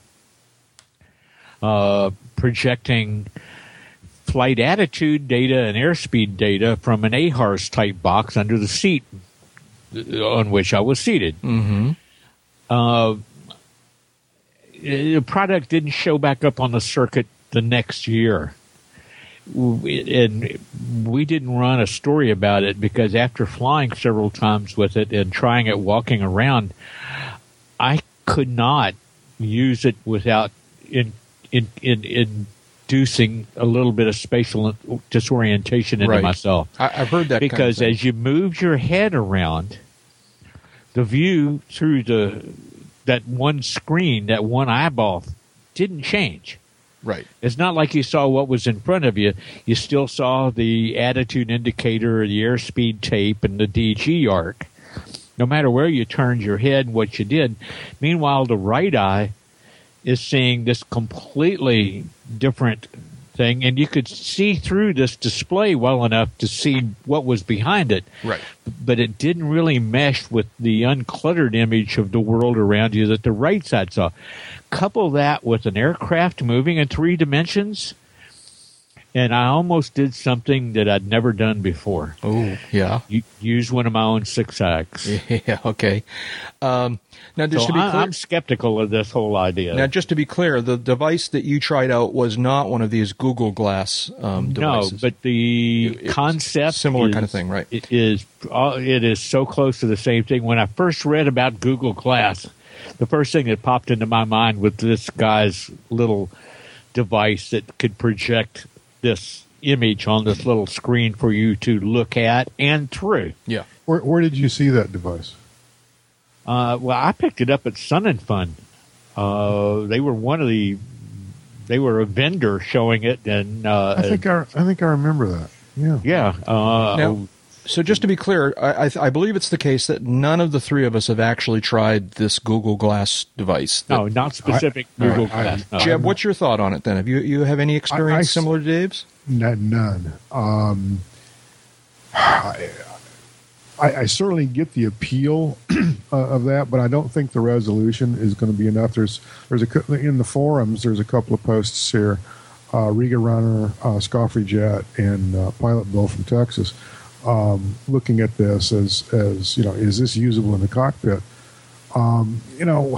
uh, projecting flight attitude data and airspeed data from an A H R S type box under the seat on which I was seated. Mm-hmm. Uh, the product didn't show back up on the circuit the next year. And we didn't run a story about it because after flying several times with it and trying it walking around, I could not use it without in, in, in, in inducing a little bit of spatial disorientation into right. myself. I, I've heard that because kind of as you moved your head around, the view through the that one screen, that one eyeball, didn't change. Right. It's not like you saw what was in front of you. You still saw the attitude indicator, the airspeed tape, and the D G arc, no matter where you turned your head and what you did. Meanwhile, the right eye is seeing this completely different thing, and you could see through this display well enough to see what was behind it. Right. But it didn't really mesh with the uncluttered image of the world around you that the right side saw. Couple that with an aircraft moving in three dimensions, and I almost did something that I'd never done before. Oh, yeah. U- use one of my own six-axes. Yeah, okay. Um, now, just so to be I- clear, I'm skeptical of this whole idea. Now, just to be clear, the device that you tried out was not one of these Google Glass um, devices. No, but the it, concept similar is, kind of thing, right? It is uh, it is so close to the same thing. When I first read about Google Glass, the first thing that popped into my mind was this guy's little device that could project this image on this little screen for you to look at and through. Yeah. Where, where did you see that device? Uh, well, I picked it up at Sun and Fun. Uh, they were one of the. They were a vendor showing it, and uh, I think I, I think I remember that. Yeah. Yeah. Uh, now, So just to be clear, I, I, I believe it's the case that none of the three of us have actually tried this Google Glass device. No, not specific I, Google I, Glass. I, I, Jeb, what's your thought on it then? Have you you have any experience I, I, similar to Dave's? None. Um, I, I, I certainly get the appeal of that, but I don't think the resolution is going to be enough. There's there's a in the forums. There's a couple of posts here. Uh, Riga Runner, uh, Scoffrey Jet, and uh, Pilot Bill from Texas. Um, looking at this as, as, you know, is this usable in the cockpit? Um, you know,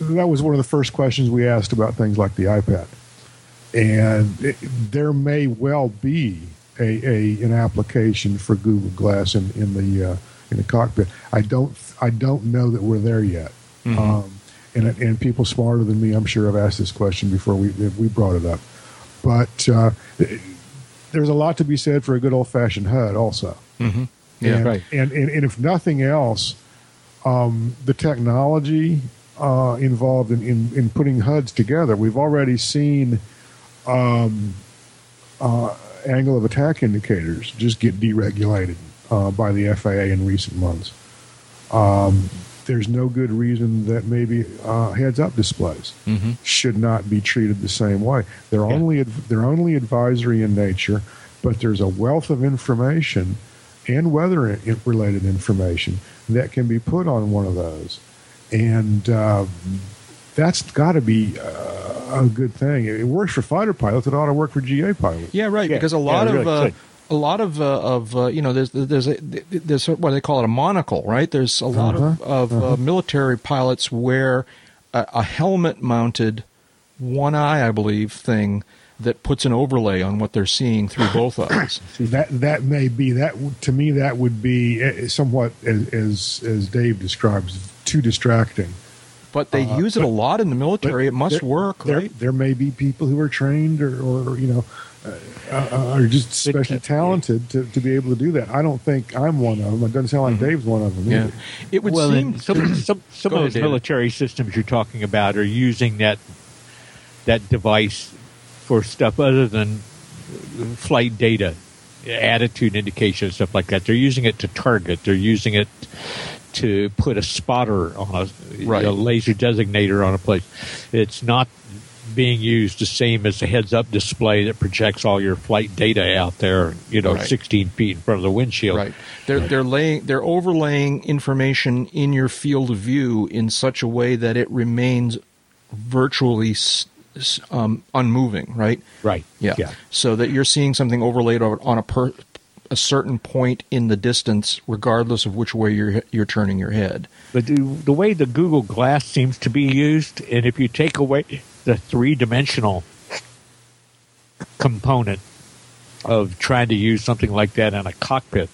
that was one of the first questions we asked about things like the iPad. And it, there may well be a, a an application for Google Glass in, in the uh, in the cockpit. I don't I don't know that we're there yet. Mm-hmm. Um, and and people smarter than me, I'm sure, have asked this question before we we brought it up. But uh, it, there's a lot to be said for a good old-fashioned H U D also. Mm-hmm. Yeah, and, right. And, and, and if nothing else, um, the technology uh, involved in, in, in putting H U Ds together, we've already seen um, uh, angle of attack indicators just get deregulated uh, by the F A A in recent months. Um, there's no good reason that maybe uh, heads-up displays mm-hmm. should not be treated the same way. They're yeah. only they're only advisory in nature, but there's a wealth of information and weather-related information that can be put on one of those, and uh, that's got to be uh, a good thing. It works for fighter pilots. It ought to work for G A pilots. Yeah, right. Yeah. Because a lot yeah, of really, uh, A lot of uh, of uh, you know there's there's a, there's what they call it a monocle, right? There's a lot uh-huh, of, of uh-huh. uh, military pilots wear a, a helmet mounted one eye, I believe, thing that puts an overlay on what they're seeing through both eyes. that that may be that to me that would be somewhat as as, as Dave describes too distracting. But they uh, use but, it a lot in the military. It must there, work, there, right? There may be people who are trained or, or you know. Uh, are just especially talented to, to be able to do that. I don't think I'm one of them. It doesn't sound like mm-hmm. Dave's one of them either. Yeah. It would well, seem some some, some of those ahead, military systems you're talking about are using that that device for stuff other than flight data, attitude indication, stuff like that. They're using it to target. They're using it to put a spotter on a, right. a laser designator on a place. It's not being used the same as the heads-up display that projects all your flight data out there, you know, right. sixteen feet in front of the windshield. Right. They're right. they're laying they're overlaying information in your field of view in such a way that it remains virtually um, unmoving. Right. Right. Yeah. yeah. So that you're seeing something overlaid on a per, a certain point in the distance, regardless of which way you're you're turning your head. But the, the way the Google Glass seems to be used, and if you take away the three-dimensional component of trying to use something like that in a cockpit,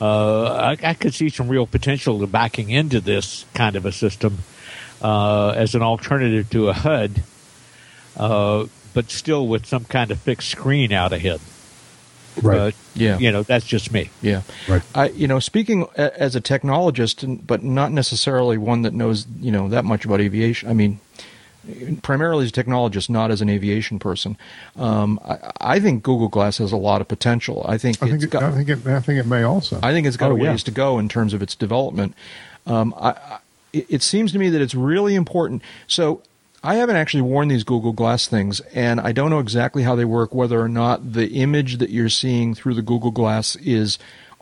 uh, I, I could see some real potential to backing into this kind of a system uh, as an alternative to a H U D, uh, but still with some kind of fixed screen out ahead. Right. But, yeah. You know, that's just me. Yeah. Right. I, you know, speaking as a technologist, but not necessarily one that knows, you know, that much about aviation. I mean, primarily as a technologist, not as an aviation person. Um, I, I think Google Glass has a lot of potential. I think I it's think got. It, I think it. I think it may also. I think it's got oh, a ways yeah. to go in terms of its development. Um, I, I, it seems to me that it's really important. So. I haven't actually worn these Google Glass things, and I don't know exactly how they work, whether or not the image that you're seeing through the Google Glass is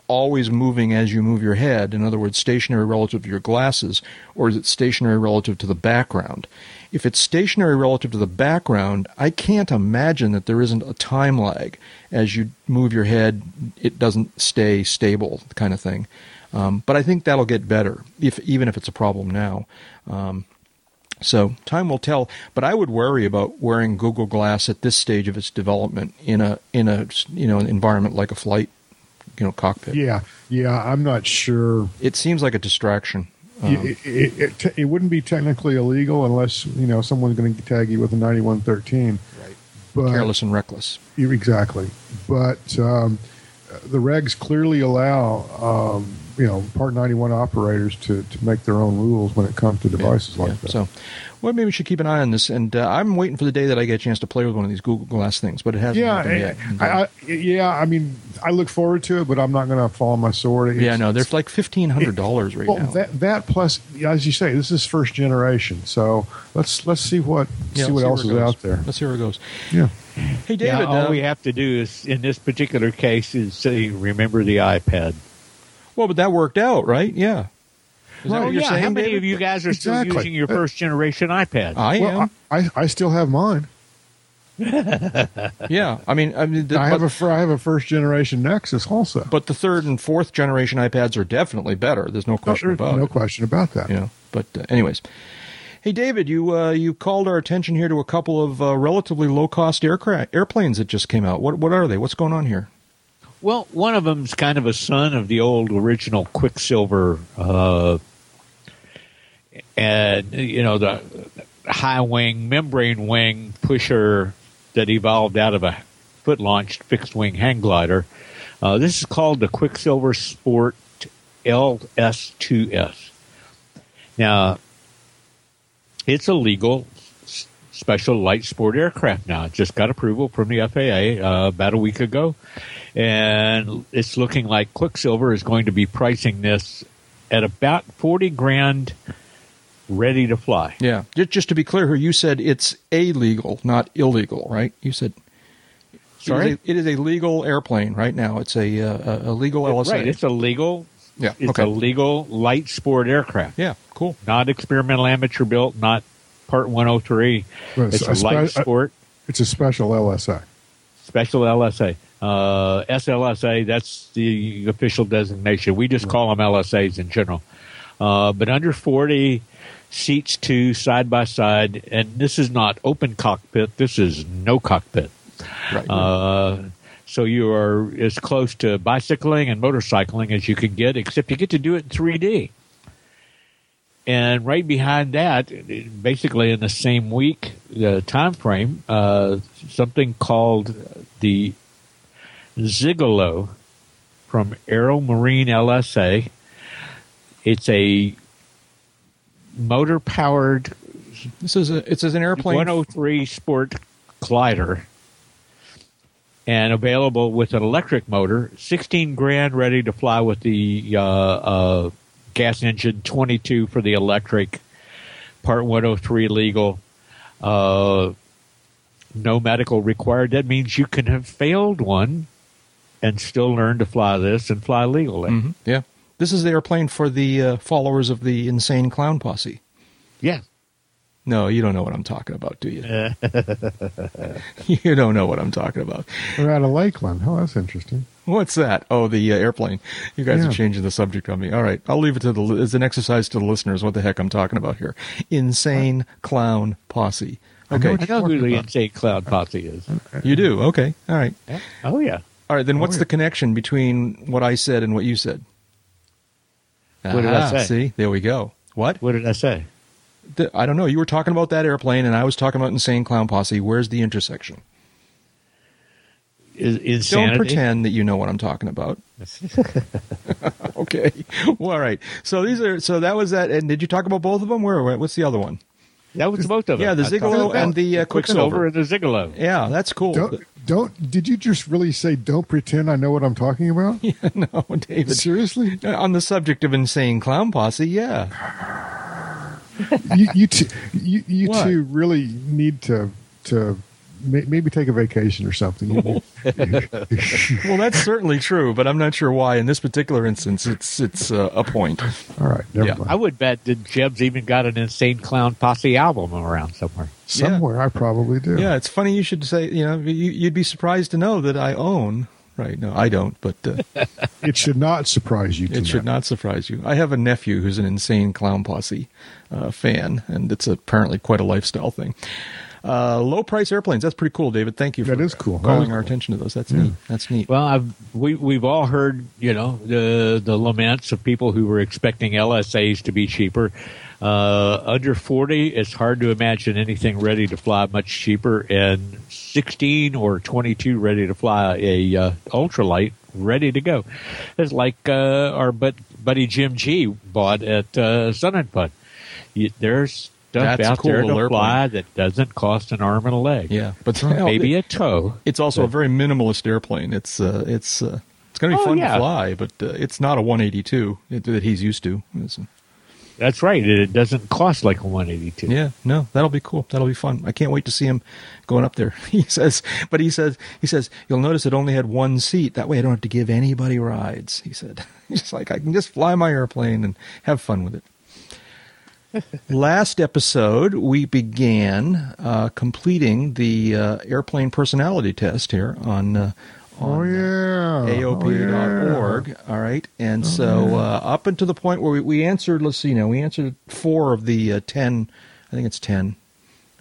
always moving as you move your head, in other words, stationary relative to your glasses, or is it stationary relative to the background? If it's stationary relative to the background, I can't imagine that there isn't a time lag. As you move your head, it doesn't stay stable, kind of thing. Um, but I think that'll get better, if even if it's a problem now. Um So time will tell, but I would worry about wearing Google Glass at this stage of its development in a in a you know an environment like a flight, you know, cockpit. Yeah, yeah, I'm not sure. It seems like a distraction. Um, it, it, it, it, it wouldn't be technically illegal unless you know someone's going to tag you with a ninety-one thirteen. Right. But, careless and reckless. Exactly, but um, the regs clearly allow. Um, You know, Part ninety-one operators to, to make their own rules when it comes to devices yeah, like yeah. that. So, well, maybe we should keep an eye on this. And uh, I'm waiting for the day that I get a chance to play with one of these Google Glass things, but it hasn't yeah, happened yet. I, I, I, yeah, I mean, I look forward to it, but I'm not going to fall on my sword. It's, yeah, no, they're like fifteen hundred dollars it, right well, now. That, that plus, as you say, this is first generation. So let's let's see what yeah, see what see else is goes. out there. Let's see where it goes. Yeah. Hey, David. Yeah, all uh, we have to do is, in this particular case, is say, remember the iPad. Well, but that worked out, right? Yeah. Is well, that what you're yeah. saying? How many David? of you guys are exactly. still using your first generation iPad? I well, am. I, I still have mine. yeah, I mean, I mean, the, I have but, a I have a first generation Nexus also. But the third and fourth generation iPads are definitely better. There's no question no, about no it. No question about that. You know, but uh, anyways. Hey, David, you uh, you called our attention here to a couple of uh, relatively low cost aircraft airplanes that just came out. What what are they? What's going on here? Well, one of them's kind of a son of the old original Quicksilver, uh, and you know the high wing, membrane wing pusher that evolved out of a foot launched fixed wing hang glider. Uh, this is called the Quicksilver Sport L S two S. Now, it's a legal special light sport aircraft now. It just got approval from the F A A uh, about a week ago. And it's looking like Quicksilver is going to be pricing this at about forty grand, ready to fly. Yeah, just to be clear, here you said it's illegal, not illegal, right? You said sorry, it is a, it is a legal airplane right now. It's a uh, a legal L S A. Right, it's a legal. Yeah, it's okay. a legal light sport aircraft. Yeah, cool. Not experimental, amateur built, not Part one oh three. Right, it's a, a light spe- sport. A, it's a special L S A. Special L S A. Uh, S L S A, that's the official designation. We just call them L S As in general. Uh, but under forty, seats two, side by side, and this is not open cockpit. This is no cockpit. Right. Uh, so you are as close to bicycling and motorcycling as you can get, except you get to do it in three D. And right behind that, basically in the same week uh, time frame, uh, something called the Zigolo from Aeromarine L S A. It's a motor-powered. This is a. It's an airplane. one oh three Sport glider, and available with an electric motor. Sixteen grand, ready to fly with the uh, uh, gas engine. Twenty-two for the electric. Part one oh three legal. Uh, no medical required. That means you can have failed one and still learn to fly this and fly legally. Mm-hmm. Yeah. This is the airplane for the uh, followers of the Insane Clown Posse. Yeah. No, you don't know what I'm talking about, do you? You don't know what I'm talking about. We're out of Lakeland. Oh, that's interesting. What's that? Oh, the uh, airplane. You guys yeah. are changing the subject on me. All right. I'll leave it to the li- as an exercise to the listeners what the heck I'm talking about here. Insane uh, Clown Posse. Okay. I know who the Insane Clown Posse is. Okay. You do? Okay. All right. Oh, yeah. All right. Then oh, what's yeah. the connection between what I said and what you said? What did ah, I say? See? There we go. What? What did I say? I don't know. You were talking about that airplane, and I was talking about Insane Clown Posse. Where's the intersection? Is, insanity? Don't pretend that you know what I'm talking about. Okay. Well, all right. So these are. So that was that. And did you talk about both of them? Where? What's the other one? That was both of them. Yeah, the Zigolo and the uh, Quicksilver and the Zigolo. Yeah, that's cool. Don't, don't. Did you just really say? Don't pretend I know what I'm talking about. Yeah, no, David. Seriously? On the subject of Insane Clown Posse, yeah. you you two, you, you two really need to to may, maybe take a vacation or something. Well, that's certainly true, but I'm not sure why. In this particular instance, it's it's uh, a point. All right, never yeah. mind. I would bet that Jeb's even got an Insane Clown Posse album around somewhere. Somewhere, yeah. I probably do. Yeah, it's funny you should say. You know, you, you'd be surprised to know that I own. Right. No, I don't, but... Uh, it should not surprise you. It that. should not surprise you. I have a nephew who's an Insane Clown Posse uh, fan, and it's apparently quite a lifestyle thing. Uh, low-price airplanes. That's pretty cool, David. Thank you for that is cool. calling that is our cool. attention to those. That's yeah. neat. That's neat. Well, I've, we, we've all heard, you know, the, the laments of people who were expecting L S As to be cheaper. Uh, under forty, it's hard to imagine anything ready to fly much cheaper, and sixteen or twenty-two ready to fly a uh, ultralight ready to go. It's like uh, our but, buddy Jim G bought at uh, Sun and Putt. There's stuff That's out cool there to airplane. fly that doesn't cost an arm and a leg. Yeah, but you know, maybe a toe. It's also but, a very minimalist airplane. It's uh, it's uh, it's going to be oh, fun yeah. to fly, but uh, it's not a one eighty-two that he's used to. It's, That's right. It doesn't cost like a one eighty-two. Yeah, no, that'll be cool. That'll be fun. I can't wait to see him going up there. He says, but he says, he says, you'll notice it only had one seat. That way I don't have to give anybody rides, he said. He's like, I can just fly my airplane and have fun with it. Last episode, we began uh, completing the uh, airplane personality test here on uh On, oh, yeah. A O P dot org. Oh, yeah. All right. And oh, so yeah. uh, up until the point where we, we answered, let's see now, we answered four of the uh, ten, I think it's ten.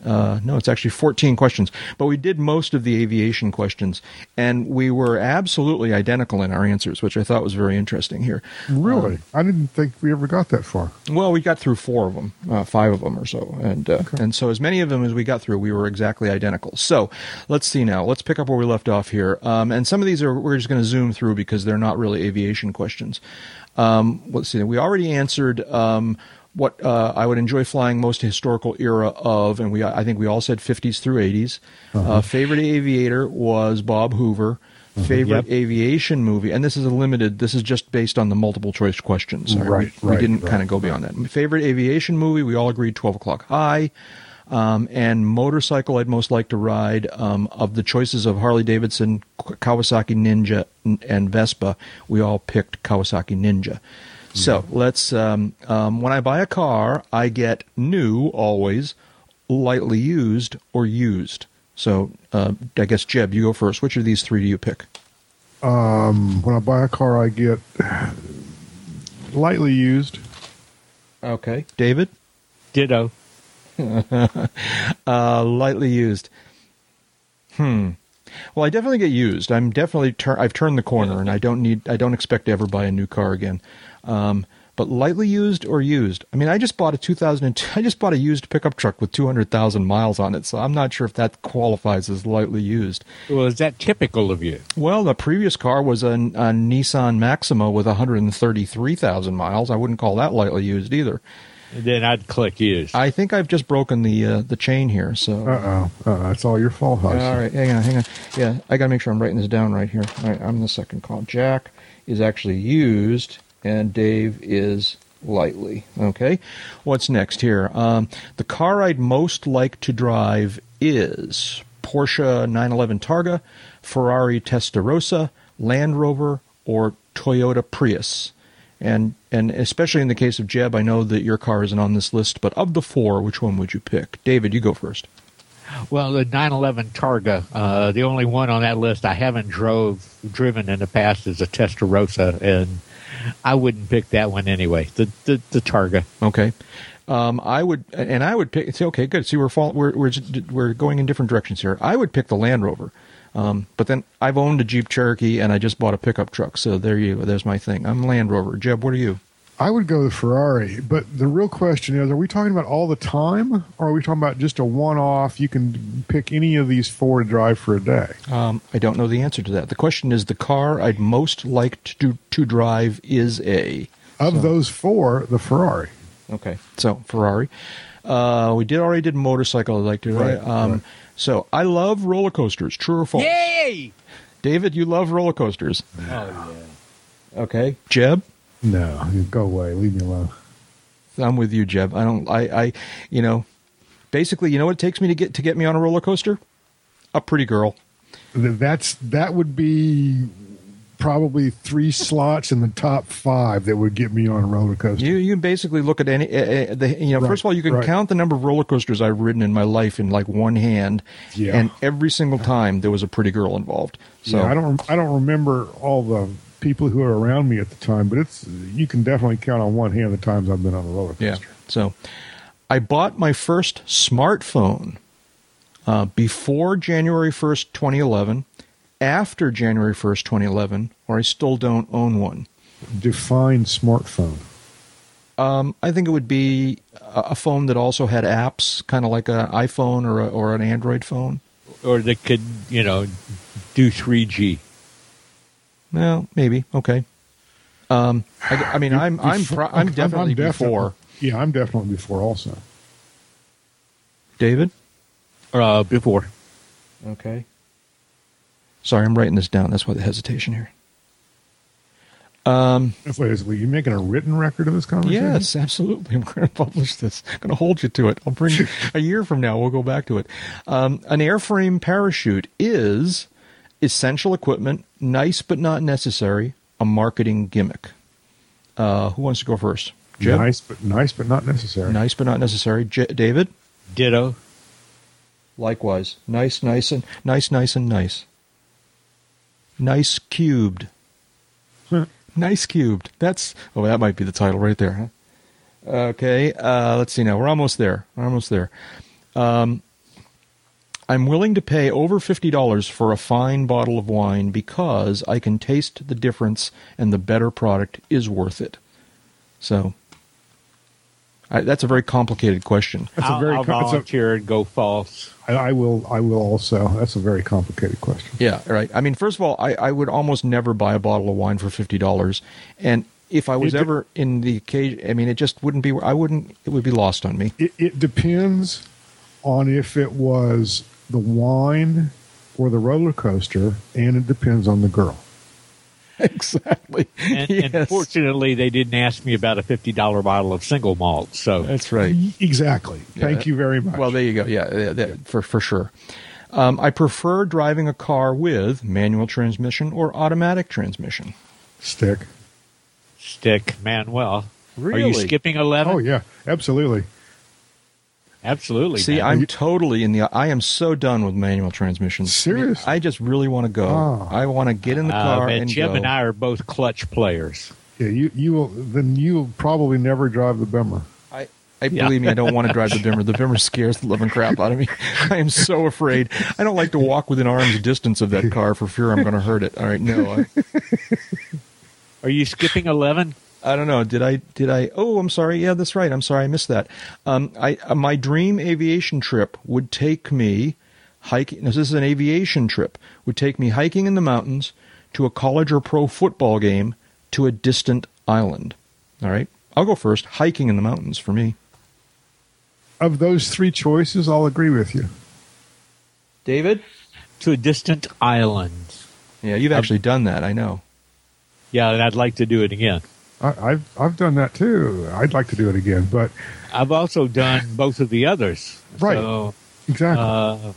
Uh, no, it's actually fourteen questions. But we did most of the aviation questions, and we were absolutely identical in our answers, which I thought was very interesting here. Really? Um, I didn't think we ever got that far. Well, we got through four of them, uh, five of them or so. And uh, okay. and so as many of them as we got through, we were exactly identical. So let's see now. Let's pick up where we left off here. Um, and some of these are we're just going to zoom through because they're not really aviation questions. Um, let's see. We already answered... Um, What uh, I would enjoy flying most historical era of, and we I think we all said fifties through eighties. Uh-huh. Uh, favorite aviator was Bob Hoover. Uh-huh. Favorite yep. aviation movie, and this is a limited. This is just based on the multiple choice questions. Right, right. We, we right, didn't right, kind of go beyond right. that. Favorite aviation movie. We all agreed twelve o'clock high, um, and motorcycle I'd most like to ride. Um, of the choices of Harley Davidson, Kawasaki Ninja, and Vespa, we all picked Kawasaki Ninja. So let's, um, um, when I buy a car, I get new always, lightly used, or used. So uh, I guess, Jeb, you go first. Which of these three do you pick? Um, when I buy a car, I get lightly used. Okay. David? Ditto. uh, lightly used. Hmm. Well, I definitely get used. I'm definitely, tur- I've turned the corner, and I don't need, I don't expect to ever buy a new car again. Um, but lightly used or used? I mean, I just bought a two thousand two. I just bought a used pickup truck with two hundred thousand miles on it, so I'm not sure if that qualifies as lightly used. Well, is that typical of you? Well, the previous car was a, a Nissan Maxima with one hundred thirty-three thousand miles. I wouldn't call that lightly used either. Then I'd click used. I think I've just broken the uh, the chain here. So uh oh, uh it's all your fault, Hodge. All right, hang on, hang on. Yeah, I got to make sure I'm writing this down right here. All right, I'm the second call. Jack is actually used, and Dave is lightly. Okay, what's next here? Um, the car I'd most like to drive is Porsche nine eleven Targa, Ferrari Testarossa, Land Rover, or Toyota Prius. And and especially in the case of Jeb, I know that your car isn't on this list, but of the four, which one would you pick? David, you go first. Well, the nine eleven Targa, uh, the only one on that list I haven't drove driven in the past is a Testarossa, and I wouldn't pick that one anyway. The the, the Targa. Okay. Um, I would, and I would pick. Say, okay, good. See, we're fall, we're we're we're going in different directions here. I would pick the Land Rover, um, but then I've owned a Jeep Cherokee and I just bought a pickup truck. So there you, there's my thing. I'm Land Rover. Jeb, what are you? I would go the Ferrari, but the real question is: are we talking about all the time, or are we talking about just a one-off? You can pick any of these four to drive for a day. Um, I don't know the answer to that. The question is: the car I'd most like to do, to drive is a of so. those four, the Ferrari. Okay, so Ferrari. Uh, we did already did motorcycle. I'd like to, right? right, um, right. So I love roller coasters. True or false? Yay! David, you love roller coasters. Oh yeah. Okay, Jeb. No, go away. Leave me alone. I'm with you, Jeb. I don't. I. I. You know, basically, you know what it takes me to get to get me on a roller coaster? A pretty girl. That's that would be probably three slots in the top five that would get me on a roller coaster. You you can basically look at any. Uh, the, you know, right, first of all, you can right. count the number of roller coasters I've ridden in my life in like one hand, yeah. and every single time there was a pretty girl involved. So yeah, I don't. I don't remember all the people who are around me at the time, but it's you can definitely count on one hand the times I've been on a roller coaster. Yeah. So I bought my first smartphone uh, before January first, twenty eleven, after January first, twenty eleven, or I still don't own one. Define smartphone. Um, I think it would be a phone that also had apps, kind of like an iPhone or, a, or an Android phone. Or that could, you know, do three G. Well, maybe. Okay. Um, I, I mean, I'm I'm pro- I'm definitely I'm before. Yeah, I'm definitely before also. David? Uh, before. Okay. Sorry, I'm writing this down. That's why the hesitation here. Um, Wait, is Lee, you making a written record of this conversation? Yes, absolutely. I'm going to publish this. I'm going to hold you to it. I'll bring a year from now. We'll go back to it. Um, an airframe parachute is essential equipment, nice but not necessary, a marketing gimmick. Uh, who wants to go first? Jeb? Nice but nice but not necessary. Nice but not necessary. J- David? Ditto. Likewise. Nice, nice, and nice, nice, and nice. Nice cubed. Huh. Nice cubed. That's, oh, that might be the title right there, huh? Okay, uh, let's see now. We're almost there. We're almost there. Um, I'm willing to pay over fifty dollars for a fine bottle of wine because I can taste the difference and the better product is worth it. So I, that's a very complicated question. That's I'll, a very I'll com- volunteer a, and go false. I, I will I will also. That's a very complicated question. Yeah, right. I mean, first of all, I, I would almost never buy a bottle of wine for fifty dollars. And if I was it ever de- in the occasion, I mean, it just wouldn't be, I wouldn't, it would be lost on me. It, it depends on if it was the wine or the roller coaster, and it depends on the girl. Exactly. And, yes. and fortunately, they didn't ask me about a fifty dollars bottle of single malt. So that's right. Exactly. Yeah, Thank that, you very much. Well, there you go. Yeah, that, that, yeah. for for sure. Um, I prefer driving a car with manual transmission or automatic transmission. Stick. Stick, Manuel. Really? Are you skipping eleven? Oh yeah, absolutely. Absolutely. See, man. I'm you, totally in the. I am so done with manual transmissions. Seriously, I, mean, I just really want to go. Oh. I want to get in the car uh, and Jeb go. And I are both clutch players. Yeah, you, you will. Then you'll probably never drive the Bimmer. I, I yeah. believe me, I don't want to drive the Bimmer. The Bimmer scares the living crap out of me. I am so afraid. I don't like to walk within arm's distance of that car for fear I'm going to hurt it. All right, no. I, are you skipping eleven? I don't know. Did I? Did I? Oh, I'm sorry. Yeah, that's right. I'm sorry. I missed that. Um, I my dream aviation trip would take me hiking. This is an aviation trip. Would take me hiking in the mountains to a college or pro football game to a distant island. All right. I'll go first. Hiking in the mountains for me. Of those three choices, I'll agree with you. David, to a distant island. Yeah, you've actually done that. I know. Yeah, and I'd like to do it again. I've I've done that too. I'd like to do it again, but I've also done both of the others. Right, so, exactly. Uh,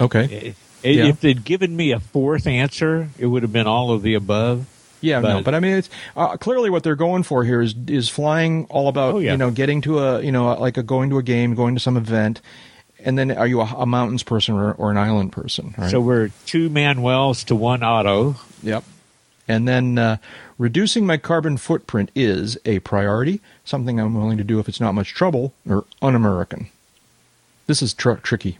Okay. It, yeah. If they'd given me a fourth answer, it would have been all of the above. Yeah, but, no, but I mean, it's uh, clearly what they're going for here is is flying all about, oh, yeah. you know, getting to a, you know, like a going to a game, going to some event. And then are you a, a mountains person or, or an island person? Right? So we're two Manuels to one Otto. Yep. And then uh, reducing my carbon footprint is a priority, something I'm willing to do if it's not much trouble, or un-American. This is tr- tricky.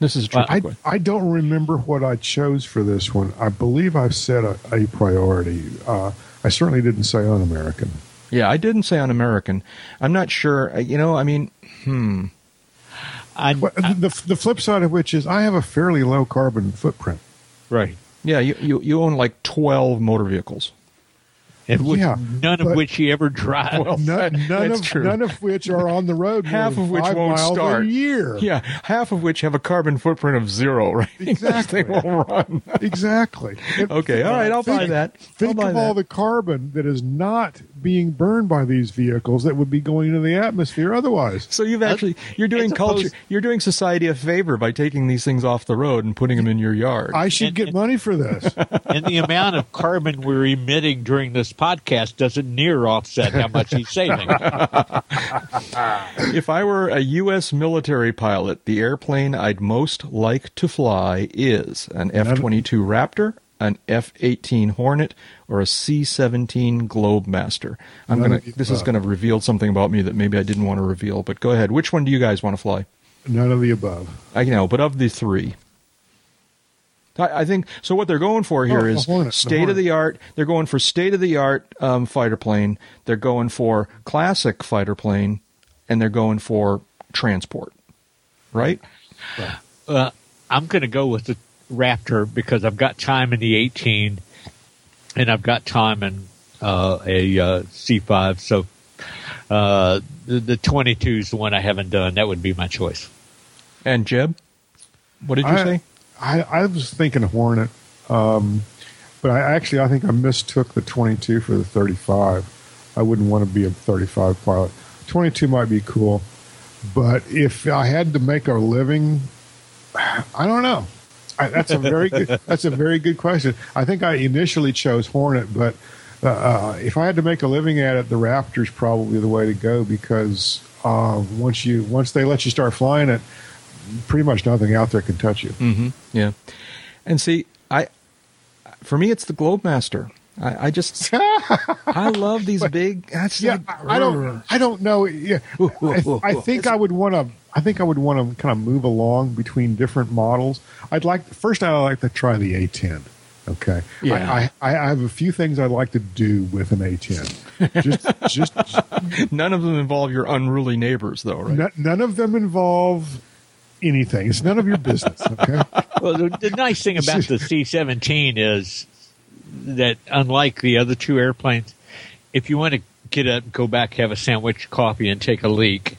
This is tricky. Well, I, I don't remember what I chose for this one. I believe I've said a, a priority. Uh, I certainly didn't say un-American. Yeah, I didn't say un-American. I'm not sure. You know, I mean, hmm. I, well, I, the the flip side of which is I have a fairly low carbon footprint. Right. Yeah, you, you, you own like twelve motor vehicles. And which, yeah, none of which you ever drive. Well, none, none, of, none of which are on the road. Half of which won't start. A year. Yeah, half of which have a carbon footprint of zero, right? Exactly. They won't run. Exactly. Okay, all right, I'll think, buy that. Think buy of that. All the carbon that is not being burned by these vehicles that would be going into the atmosphere otherwise. So you've actually you're doing culture, you're doing society a favor by taking these things off the road and putting them in your yard. I should and, get and, money for this. And the amount of carbon we're emitting during this podcast doesn't near offset how much he's saving. If I were a U S military pilot, the airplane I'd most like to fly is an F twenty-two Raptor, an F eighteen Hornet, or a C seventeen Globemaster. I'm none gonna. This is gonna reveal something about me that maybe I didn't want to reveal. But go ahead. Which one do you guys want to fly? None of the above. I know, but of the three. I think so. What they're going for here oh, is Hornet, state the of the art. They're going for state of the art um, fighter plane. They're going for classic fighter plane, and they're going for transport. Right? Right. Uh, I'm going to go with the Raptor because I've got time in the eighteen, and I've got time in uh, a uh, C five. So uh, the, the twenty-two is the one I haven't done. That would be my choice. And Jeb, what did you I, say? I, I was thinking Hornet, um, but I actually I think I mistook the twenty-two for the thirty-five. I wouldn't want to be a thirty-five pilot. twenty-two might be cool, but if I had to make a living, I don't know. I, that's a very good. That's a very good question. I think I initially chose Hornet, but uh, if I had to make a living at it, the Raptor's probably the way to go because uh, once you once they let you start flying it, pretty much nothing out there can touch you. Mm-hmm. Yeah. And see, I, for me, it's the Globemaster. I, I just, I love these but, big, that's yeah, like, I don't, I don't know. Yeah. Ooh, ooh, I, ooh, I think ooh. I would want to, I think I would want to kind of move along between different models. I'd like, first I'd like to try the A ten. Okay. Yeah. I, I, I have a few things I'd like to do with an A ten. Just, just, none of them involve your unruly neighbors though, right? N- none of them involve anything. It's none of your business, okay? Well, the, the nice thing about the C seventeen is that unlike the other two airplanes, if you want to get up, go back, have a sandwich, coffee, and take a leak,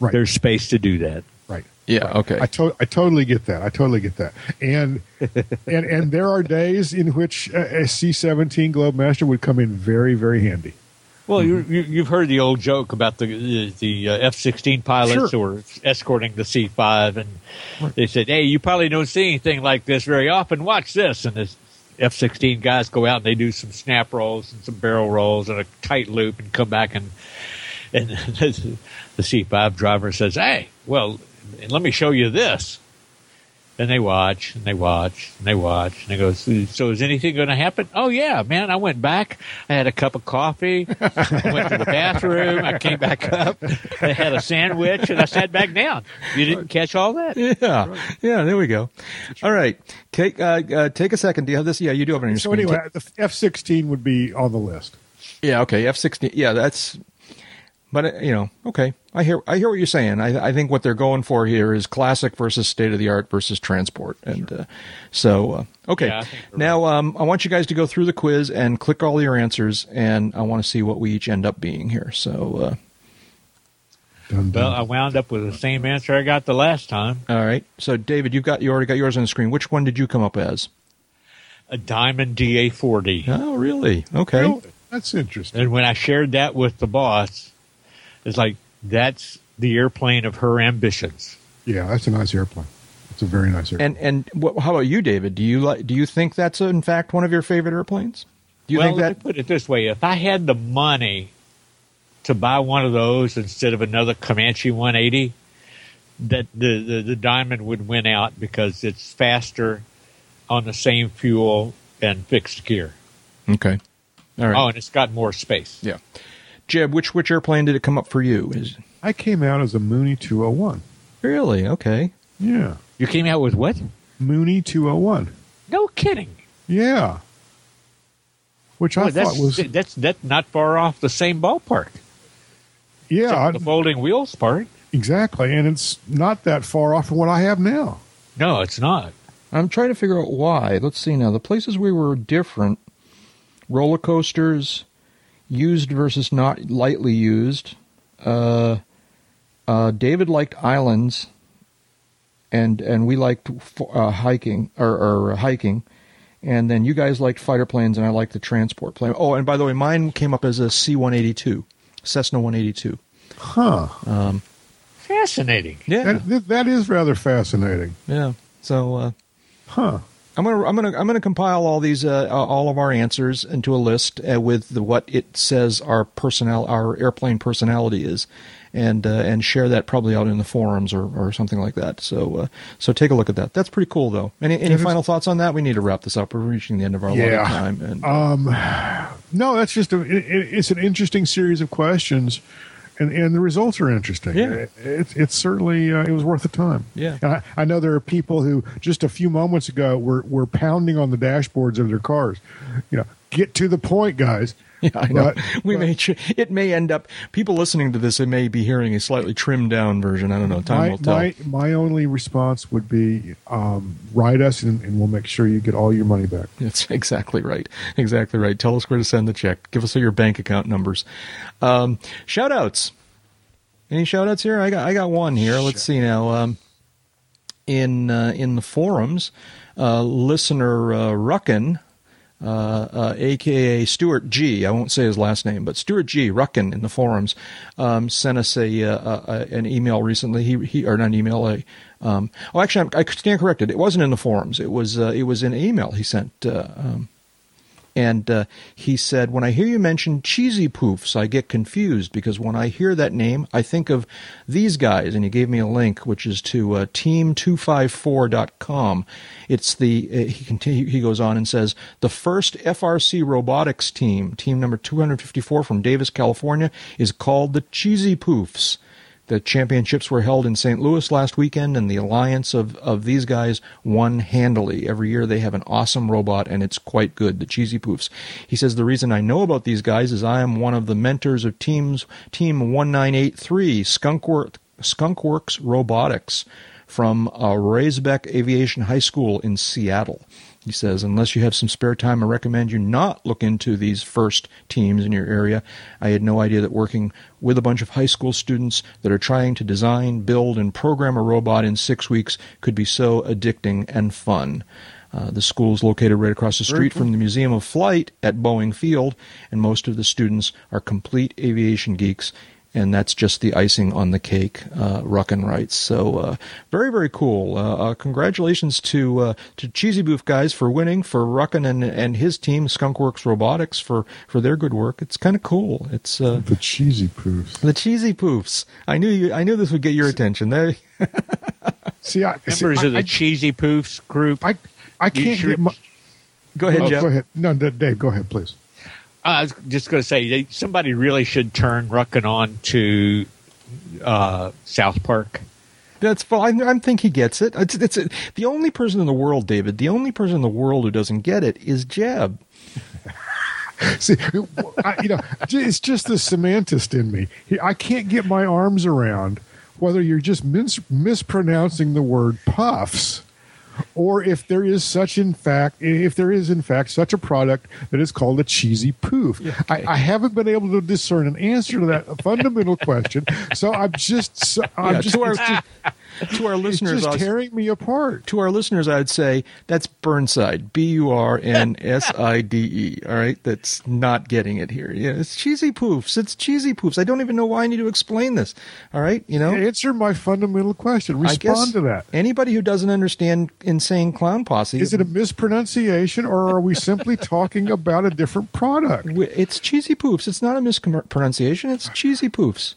right, there's space to do that. Right. Yeah, right. Okay. I, to- I totally get that. I totally get that. And and, and there are days in which a, a C seventeen Globemaster would come in very, very handy. Well, mm-hmm. you, you, you've heard the old joke about the the, the uh, F sixteen pilots sure. who were escorting the C five, and right. they said, "Hey, you probably don't see anything like this very often. Watch this." And the F sixteen guys go out and they do some snap rolls and some barrel rolls and a tight loop, and come back and and the C five driver says, "Hey, well, let me show you this." And they watch, and they watch, and they watch, and they go, so is anything going to happen? Oh, yeah, man, I went back. I had a cup of coffee. I went to the bathroom. I came back up. I had a sandwich, and I sat back down. You didn't catch all that? Yeah, right. Yeah, there we go. All right, take uh, uh, take a second. Do you have this? Yeah, you do have it on your so screen. So anyway, the F sixteen would be on the list. Yeah, okay, F sixteen. Yeah, that's – but, you know, okay. I hear I hear what you're saying. I, I think what they're going for here is classic versus state-of-the-art versus transport. And uh, so, uh, okay. Yeah, now, um, I want you guys to go through the quiz and click all your answers, and I want to see what we each end up being here. So, uh, dun, dun. Well, I wound up with the same answer I got the last time. All right. So, David, you've got you already got yours on the screen. Which one did you come up as? A Diamond D A forty. Oh, really? Okay. Well, that's interesting. And when I shared that with the boss, it's like, that's the airplane of her ambitions. Yeah, that's a nice airplane. It's a very nice airplane. And and what, how about you, David? Do you like? Do you think that's in fact one of your favorite airplanes? Do you well, think that? Let me put it this way: if I had the money to buy one of those instead of another Comanche one eighty, that the, the, the Diamond would win out because it's faster on the same fuel and fixed gear. Okay. All right. Oh, and it's got more space. Yeah. Jeb, which which airplane did it come up for you? Is I came out as a Mooney two oh one. Really? Okay. Yeah. You came out with what? Mooney two oh one. No kidding. Yeah. Which Boy, I thought was that's that's not far off the same ballpark. Yeah, the folding wheels part. Exactly, and it's not that far off from what I have now. No, it's not. I'm trying to figure out why. Let's see now. The places we were different: roller coasters, used versus not lightly used. Uh, uh, David liked islands, and and we liked uh, hiking or, or hiking. And then you guys liked fighter planes, and I liked the transport plane. Oh, and by the way, mine came up as a C one eighty-two, Cessna one eighty-two. Huh. Um, fascinating. Yeah, that, that is rather fascinating. Yeah. So, uh, huh. I'm gonna I'm gonna I'm gonna compile all these uh, all of our answers into a list uh, with the, what it says our personnel our airplane personality is, and uh, and share that probably out in the forums or, or something like that. So uh, so take a look at that. That's pretty cool though. Any any final thoughts on that? We need to wrap this up. We're reaching the end of our yeah. time. And, um, no, that's just a, it, it's an interesting series of questions. And and the results are interesting. Yeah. It, it, it's certainly, uh, it was worth the time. Yeah. And I, I know there are people who just a few moments ago were, were pounding on the dashboards of their cars. You know, get to the point, guys. Yeah, I know. But, we but, may ch- it may end up, people listening to this, they may be hearing a slightly trimmed down version. I don't know. Time my, will tell. My, my only response would be um, write us and, and we'll make sure you get all your money back. That's exactly right. Exactly right. Tell us where to send the check. Give us your bank account numbers. Um, shout outs. Any shout outs here? I got, I got one here. Let's see now. Um, in, uh, in the forums, uh, listener uh, Ruckin. Uh, uh, a k a. Stuart G. I won't say his last name, but Stuart G. Ruckin in the forums um, sent us a, a, a an email recently. He he or not an email. A, um, oh, actually, I'm, I stand corrected. It wasn't in the forums. It was uh, it was an email he sent, uh, um, and uh, he said, "When I hear you mention Cheesy Poofs, I get confused because when I hear that name, I think of these guys." And he gave me a link, which is to uh, team two five four dot com. It's the uh, he continue, he goes on and says the first F R C robotics team, team number two hundred fifty-four from Davis, California, is called the Cheesy Poofs. The championships were held in Saint Louis last weekend, and the alliance of, of these guys won handily. Every year they have an awesome robot, and it's quite good, the Cheesy Poofs. He says, the reason I know about these guys is I am one of the mentors of teams Team one nine eight three, Skunkworks, Skunkworks Robotics, from uh, Raisbeck Aviation High School in Seattle. He says, unless you have some spare time, I recommend you not look into these first teams in your area. I had no idea that working with a bunch of high school students that are trying to design, build, and program a robot in six weeks could be so addicting and fun. Uh, the school is located right across the street from the Museum of Flight at Boeing Field, and most of the students are complete aviation geeks. And that's just the icing on the cake, uh, Ruckin writes. So uh, very, very cool. Uh, uh, congratulations to uh, to Cheesy Boof guys for winning, for Ruckin and and his team, Skunkworks Robotics, for, for their good work. It's kind of cool. It's uh, the Cheesy Poofs. The Cheesy Poofs. I knew you. I knew this would get your attention. They see, I, see members I, of the I, Cheesy Poofs group. I I can't. Should... Get my... Go ahead, oh, Jeff. Go ahead. No, Dave. Go ahead, please. I was just going to say, somebody really should turn Ruckin on to uh, South Park. That's fine. I think he gets it. It's, it's it. The only person in the world, David, the only person in the world who doesn't get it is Jeb. See, I, you know, it's just the semantist in me. I can't get my arms around whether you're just mis- mispronouncing the word puffs or if there is such in fact, if there is in fact such a product that is called a cheesy poof. Okay. I, I haven't been able to discern an answer to that fundamental question, so I'm just, so, I'm yeah, just, to our, just to our listeners, it's just tearing me apart. To our listeners, I'd say that's Burnside, B U R N S I D E. All right, that's not getting it here. Yeah, it's cheesy poofs. It's cheesy poofs. I don't even know why I need to explain this. All right, you know, answer my fundamental question. Respond to that. Anybody who doesn't understand Insane Clown Posse, is it a mispronunciation, or are we simply talking about a different product? It's cheesy poofs. It's not a mispronunciation. It's cheesy poofs.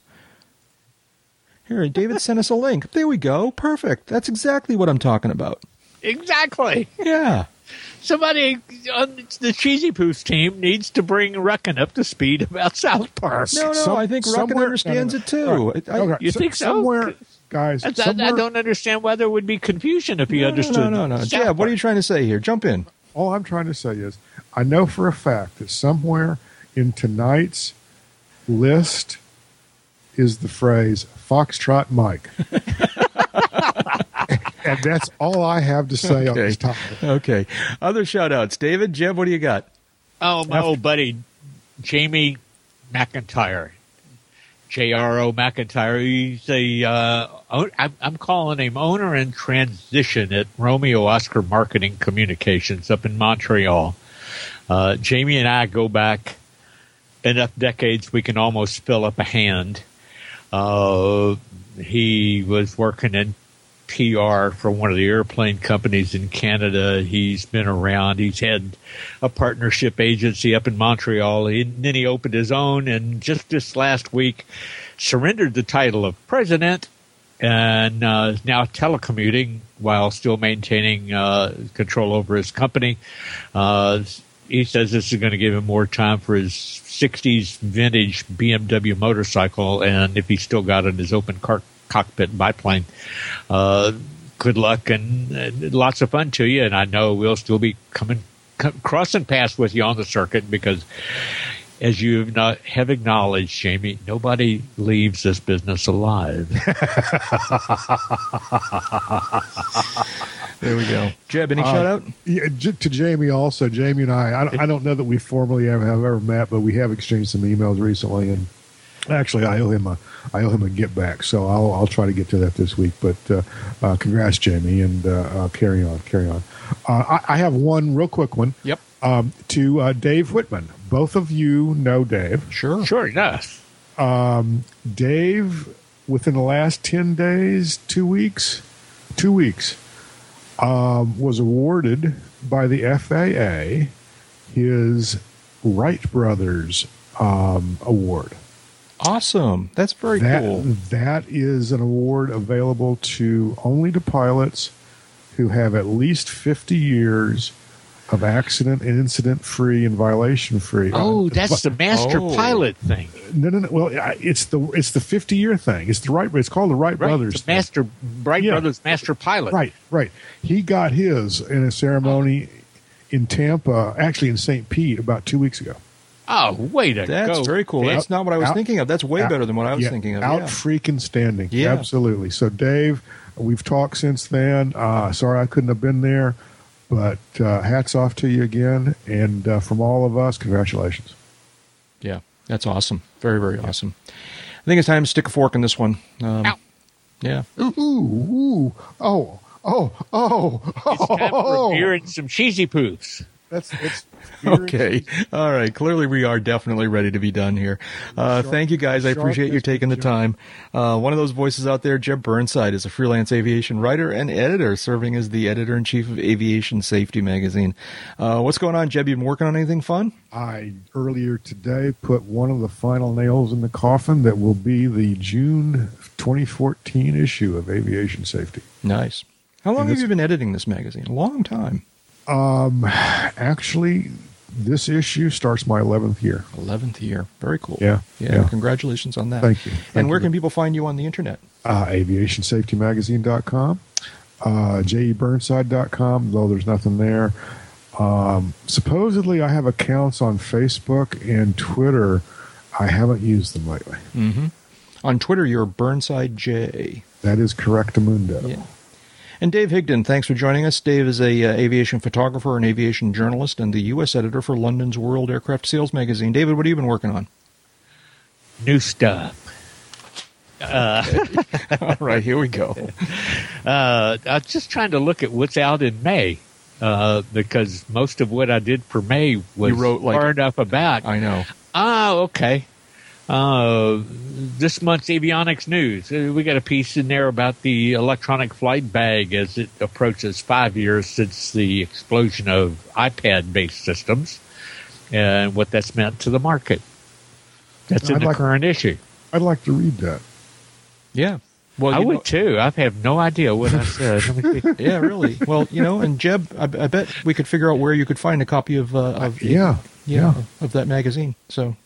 Here, David sent us a link. There we go. Perfect. That's exactly what I'm talking about. Exactly. Yeah. Somebody on the Cheesy Poofs team needs to bring Ruckin up to speed about South Park. No, no, Some, I think Ruckin understands no, no, no. it, too. Right. I, I, you so, think so? Somewhere, guys. I, somewhere, I don't understand why there would be confusion if he no, understood. No, no, no. no. Yeah, what are you trying to say here? Jump in. All I'm trying to say is I know for a fact that somewhere in tonight's list is the phrase Foxtrot Mike. And that's all I have to say okay. on this topic. Okay. Other shout-outs. David, Jeb, what do you got? Oh, my After- old buddy, Jamie McIntyre. J R O McIntyre. He's a, uh, I'm, I'm calling him owner in transition at Romeo Oscar Marketing Communications up in Montreal. Uh, Jamie and I go back enough decades we can almost fill up a hand. Uh, he was working in P R for one of the airplane companies in Canada. He's been around. He's had a partnership agency up in Montreal. He, then he opened his own, and just this last week surrendered the title of president and uh, is now telecommuting while still maintaining uh, control over his company. Uh, he says this is going to give him more time for his sixties vintage B M W motorcycle, and if he's still got it, his open car. Cockpit biplane. Uh, good luck and, and lots of fun to you. And I know we'll still be coming, come, crossing paths with you on the circuit because, as you have, not, have acknowledged, Jamie, nobody leaves this business alive. There we go. Jeb, any uh, shout out? Yeah, to Jamie also. Jamie and I, I don't, I don't know that we formally have, have ever met, but we have exchanged some emails recently. And actually, I owe him a. I owe him a get back, so I'll I'll try to get to that this week. But uh, uh, congrats, Jamie, and uh, uh, carry on, carry on. Uh, I, I have one real quick one. Yep. Um, to uh, Dave Whitman. Both of you know Dave. Sure. Sure, yes. Um, Dave, within the last ten days, two weeks, two weeks, um, was awarded by the F A A his Wright Brothers um, award. Awesome. That's very that, cool. That is an award available to only to pilots who have at least fifty years of accident and incident-free and violation-free. Oh, that's the master oh. pilot thing. No, no, no. Well, it's the it's the fifty-year thing. It's the right. It's called the Wright right. Brothers. The master Wright yeah. Brothers master pilot. Right, right. He got his in a ceremony oh. in Tampa, actually in Saint Pete, about two weeks ago. Oh, way to That's go. That's very cool. That's out, not what I was out, thinking of. That's way out, better than what I was yeah, thinking of. Out yeah. freaking standing. Yeah. Absolutely. So, Dave, we've talked since then. Uh, sorry I couldn't have been there, but uh, hats off to you again. And uh, from all of us, congratulations. Yeah. That's awesome. Very, very yeah. awesome. I think it's time to stick a fork in this one. Um, Ow. Yeah. Ooh, ooh, oh, oh, oh. It's time for beer and some cheesy poofs. That's it's okay. All right. Clearly, we are definitely ready to be done here. Uh, sharp, thank you, guys. I appreciate you taking the time. Uh, one of those voices out there, Jeb Burnside, is a freelance aviation writer and editor, serving as the editor-in-chief of Aviation Safety Magazine. Uh, what's going on, Jeb? You been working on anything fun? I, earlier today, put one of the final nails in the coffin that will be the June twenty fourteen issue of Aviation Safety. Nice. How long and have you been editing this magazine? A long time. Um, actually, this issue starts my eleventh year. Eleventh year, very cool. Yeah, yeah. yeah. Congratulations on that. Thank you. Thank and where you. Can people find you on the internet? Uh, aviation safety magazine dot com, uh, j e burnside dot com. Though there's nothing there. Um, supposedly, I have accounts on Facebook and Twitter. I haven't used them lately. Mm-hmm. On Twitter, you're Burnside J. That is correctamundo. Yeah. And Dave Higdon, thanks for joining us. Dave is a uh, aviation photographer and aviation journalist and the U S editor for London's World Aircraft Sales magazine. David, what have you been working on? New stuff. Uh, All right, here we go. Uh, I'm just trying to look at what's out in May. Uh, because most of what I did for May was wrote, like, far enough about. I know. Oh, okay. Uh, this month's avionics news. We got a piece in there about the electronic flight bag as it approaches five years since the explosion of iPad-based systems and what that's meant to the market. That's in I'd the like, current issue. I'd like to read that. Yeah. Well, I would, know, too. I have no idea what I said. Yeah, really. Well, you know, and Jeb, I, I bet we could figure out where you could find a copy of uh, of yeah, yeah, yeah, of that magazine. So, um,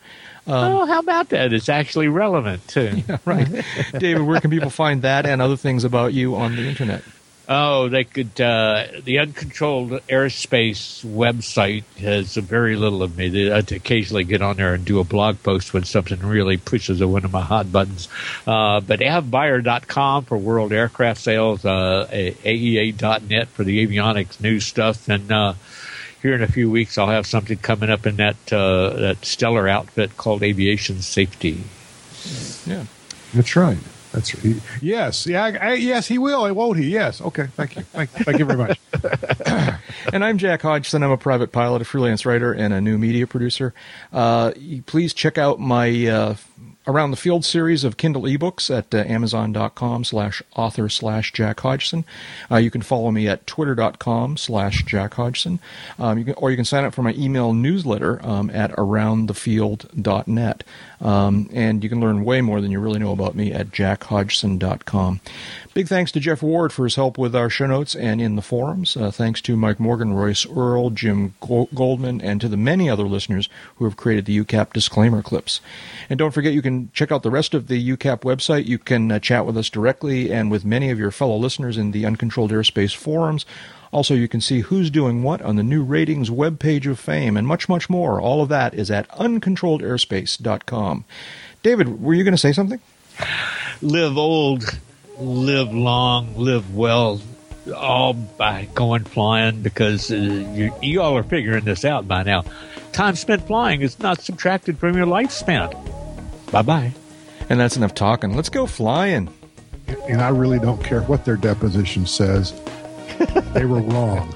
oh, how about that? It's actually relevant too. Yeah, right, David. Where can people find that and other things about you on the internet? Oh, they could. Uh, the Uncontrolled Airspace website has very little of me. I occasionally get on there and do a blog post when something really pushes one of my hot buttons. Uh, but avbuyer dot com for world aircraft sales, uh, A E A dot net for the avionics news stuff. And uh, here in a few weeks, I'll have something coming up in that, uh, that stellar outfit called Aviation Safety. Yeah, that's right. That's right. Yes. Yeah. I, I, yes, he will. Won't he? Yes. Okay. Thank you. Thank, thank you very much. And I'm Jack Hodgson. I'm a private pilot, a freelance writer, and a new media producer. Uh, please check out my uh, Around the Field series of Kindle ebooks at uh, amazon.com slash author slash Jack Hodgson. Uh, you can follow me at twitter.com slash Jack Hodgson. Um, you can, or you can sign up for my email newsletter um, at around the field dot net. Um, and you can learn way more than you really know about me at jack hodgson dot com. Big thanks to Jeff Ward for his help with our show notes and in the forums. Uh, thanks to Mike Morgan, Royce Earl, Jim Goldman, and to the many other listeners who have created the U CAP disclaimer clips. And don't forget, you can check out the rest of the U CAP website. You can uh, chat with us directly and with many of your fellow listeners in the Uncontrolled Airspace forums. Also, you can see who's doing what on the new ratings webpage of fame and much, much more. All of that is at uncontrolled airspace dot com. David, were you going to say something? Live old, live long, live well, all by going flying, because uh, you, you all are figuring this out by now. Time spent flying is not subtracted from your lifespan. Bye-bye. And that's enough talking. Let's go flying. And I really don't care what their deposition says. They were wrong.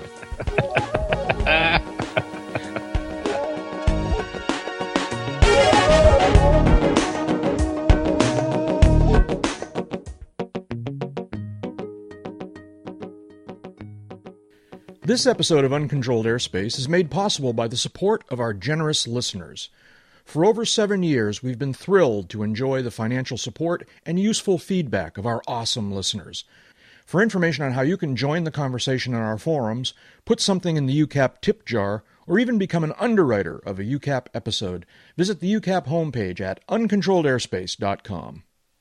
This episode of Uncontrolled Airspace is made possible by the support of our generous listeners. For over seven years, we've been thrilled to enjoy the financial support and useful feedback of our awesome listeners. For information on how you can join the conversation in our forums, put something in the U CAP tip jar, or even become an underwriter of a U CAP episode, visit the U CAP homepage at uncontrolled airspace dot com.